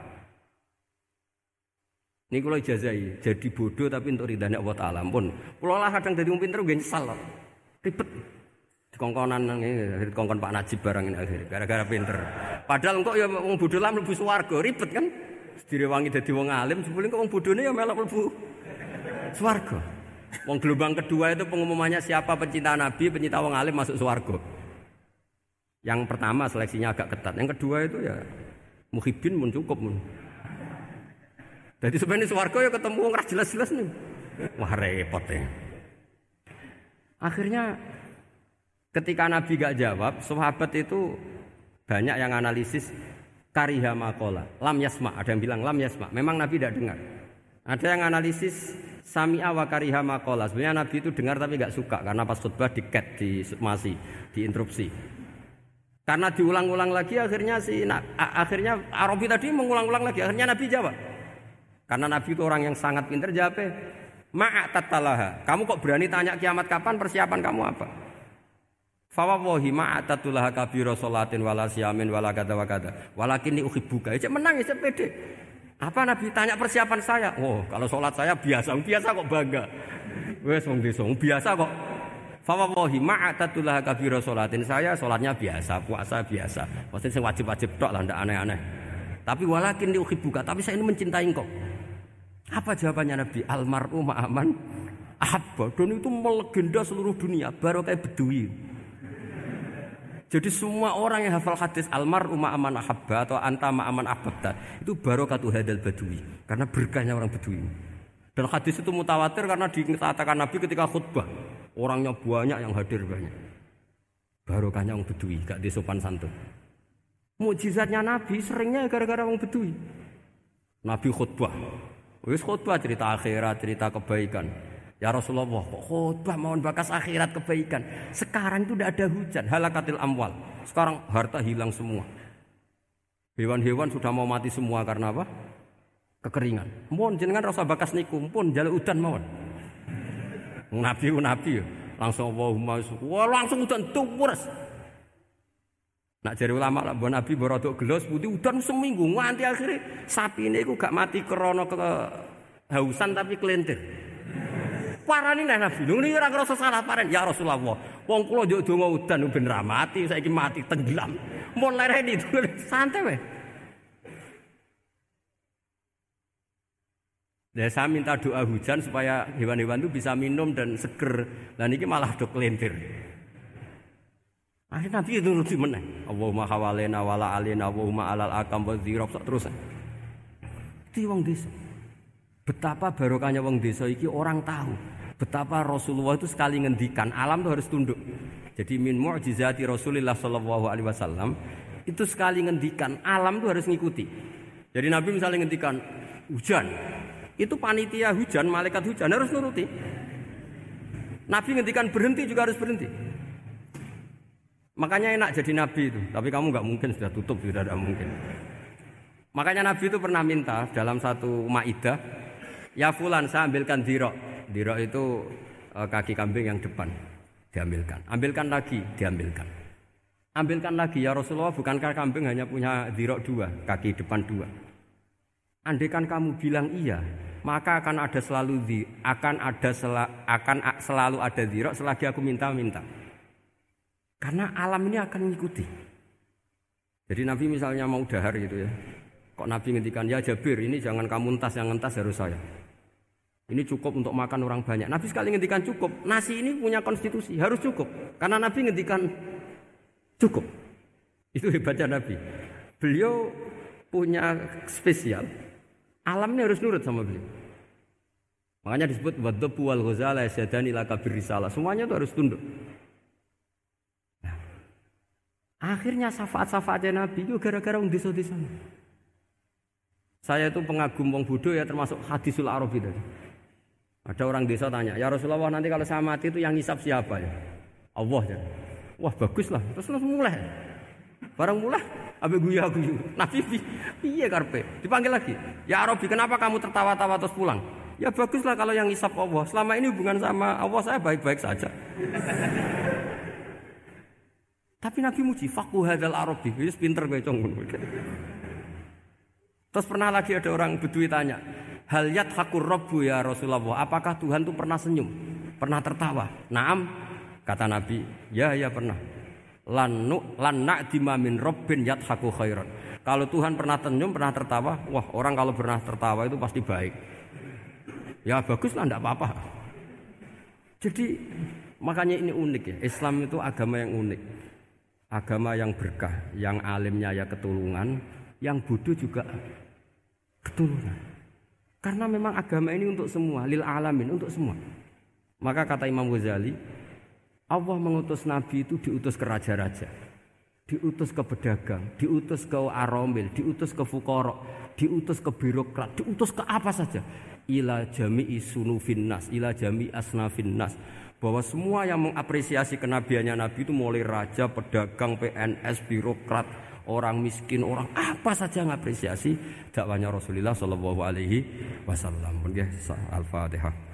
Ini kalau ijazai, jadi bodoh tapi untuk ridhani Allah Ta'ala pun. Kalau lah kadang jadi umpin terus, nyesal, ribet. Di kongkonan, di kongkon Pak Najib barang ini akhirnya, gara-gara pinter. Padahal kok ya orang bodoh lah melebu suwargo, ribet kan? Direwangi jadi orang alim, sebelum kok orang bodohnya ya melak melebu suwargo. Wong gelombang kedua itu pengumumannya siapa pencinta Nabi, pencinta wong alim masuk swarga. Yang pertama seleksinya agak ketat, yang kedua itu ya muhibbin mun cukup mun. Jadi sebenarnya swarga ya ketemu wong ra jelas-jelas nih. Wah repot ya. Akhirnya ketika Nabi gak jawab, sahabat itu banyak yang analisis kariha maqala. Lam yasma, ada yang bilang lam yasma. Memang Nabi tidak dengar. Ada yang analisis sami'a wa kariha maqala. Sebenarnya Nabi itu dengar tapi enggak suka karena pas khutbah diket, dismasi, diinterupsi. Karena diulang-ulang lagi akhirnya si nah, akhirnya Arabi tadi mengulang-ulang lagi. Akhirnya Nabi jawab. Karena Nabi itu orang yang sangat pintar jawabnya. Ma'a tatalaha. Kamu kok berani tanya kiamat kapan? Persiapan kamu apa? Fa wallahi ma'a tatulaha kabira salatin wala siyamin wala kada wa kada. Walakin uhibbuka. Cek menang, cek pede. Apa Nabi tanya persiapan saya? Oh, kalau sholat saya biasa, biasa kok bangga. Wes wong desa, biasa kok. Fa wallahi ma'atatullah kabira sholatin saya, sholatnya biasa, puasa biasa. Pasti sing wajib-wajib tok lah, ndak aneh-aneh. Tapi walakin diuhibuka, tapi saya ini mencintai engkau. Apa jawabannya Nabi? Almar'u ma'aman ahabba. Dan itu melegenda seluruh dunia, baru kayak Bedui. Jadi semua orang yang hafal hadis almarhum ma'aman ahabba atau anta ma'aman ahabba itu barokatuh hadal badui karena berkahnya orang badui. Dan hadis itu mutawatir karena dikatakan Nabi ketika khutbah, orangnya banyak yang hadir banyak. Barokahnya orang badui, gak disopan santun. Mukjizatnya Nabi seringnya gara-gara orang badui. Nabi khutbah. Wis khutbah cerita akhirat, cerita kebaikan. Ya Rasulullah, kok khutbah mawon bakas akhirat kebaikan. Sekarang itu tidak ada hujan, halakatil amwal. Sekarang harta hilang semua. Hewan-hewan sudah mau mati semua karena apa? Kekeringan. Mohon jenengan rasa bakas niku pun jale udan mawon. Nabi nabi ya. Langsung Allahumma wah langsung udan tumpures. Nak jare ulama lak bon Nabi borodok gelos putih udan seminggu nganti akhirnya sapine iku gak mati krana kehausan tapi kelentir. Parani nah Nabi, ini orang ngerasa salah parani. Ya Rasulullah, wong kula njuk donga udan ben ra mati, saiki mati tenggelam. Mun lereni santai weh. Lah saya minta doa hujan supaya hewan-hewan itu bisa minum dan seger. Lah niki malah do kelentir. Akhirnya nanti itu rugi meneh. Allahumma hawalena wala alena Allahumma alal akam wa zirab sak terus. Iki wong desa. Betapa barokahnya wong desa iki orang tahu. Betapa Rasulullah itu sekali ngendikan alam itu harus tunduk. Jadi min mu'jizati Rasulillah sallallahu alaihi wasallam itu sekali ngendikan alam itu harus ngikuti. Jadi Nabi misalnya ngendikan hujan. Itu panitia hujan, malaikat hujan harus nuruti. Nabi ngendikan berhenti juga harus berhenti. Makanya enak jadi Nabi itu. Tapi kamu enggak mungkin sudah tutup, sudah tidak mungkin. Makanya Nabi itu pernah minta dalam satu Maidah, ya fulan saya ambilkan dirok. Dirok itu kaki kambing yang depan, diambilkan. Ambilkan lagi, diambilkan. Ambilkan lagi, ya Rasulullah, bukankah kambing hanya punya dirok dua, kaki depan dua? Andaikan kamu bilang iya, maka akan ada selalu di, akan ada sel, akan selalu ada dirok selagi aku minta-minta. Karena alam ini akan mengikuti. Jadi Nabi misalnya mau dahar gitu ya, kok Nabi ngendikan ya Jabir, ini jangan kamu entas, yang entas harus saya. Ini cukup untuk makan orang banyak. Nabi sekali ngendikan cukup. Nasi ini punya konstitusi, harus cukup. Karena Nabi ngendikan cukup. Itu hebatnya Nabi. Beliau punya spesial. Alam ini harus nurut sama beliau. Makanya disebut wadzabu wal ghazala yasyadani laka birrisalah. Semuanya itu harus tunduk. Nah, akhirnya syafaat-syafaatnya Nabi itu gara-gara orang desa-desa. Saya itu pengagum wong bodho ya, termasuk hadisul Arab itu. Ada orang desa tanya, ya Rasulullah nanti kalau saya mati itu yang hisab siapa ya? Allah ya. Wah baguslah. Terus langsung mulai. Barang mulai, abe guya-guyu. Nabi piye karpe? Dipanggil lagi. Ya Arabi, kenapa kamu tertawa-tawa terus pulang? Ya baguslah kalau yang hisab Allah. Selama ini hubungan sama Allah saya baik-baik saja. Tapi Nabi muji, faqu hadzal Arabi. Wis pinter kowe cong. Terus pernah lagi ada orang Bedui tanya, hal yadhakur rabbu ya Rasulullah, apakah Tuhan itu pernah senyum, pernah tertawa? Naam, kata Nabi, ya ya pernah. Lan na'dima min rabbin yadhaku khairan. Kalau Tuhan pernah senyum, pernah tertawa, wah orang kalau pernah tertawa itu pasti baik. Ya baguslah, enggak apa-apa. Jadi makanya ini unik ya, Islam itu agama yang unik. Agama yang berkah, yang alimnya ya ketulungan, yang bodoh juga ketulungan. Karena memang agama ini untuk semua, lil alamin, untuk semua. Maka kata Imam Ghazali, Allah mengutus Nabi itu diutus ke raja-raja, diutus ke pedagang, diutus ke aromil, diutus ke fukorok, diutus ke birokrat, diutus ke apa saja. Ila jami'i sunufin nas, ila jami'i asnafin nas. Bahwa semua yang mengapresiasi kenabiannya Nabi itu mulai raja, pedagang, P N S, birokrat, orang miskin, orang apa saja ngapresiasi dakwahnya Rasulullah sallallahu alaihi wasallam. Al-Fatihah.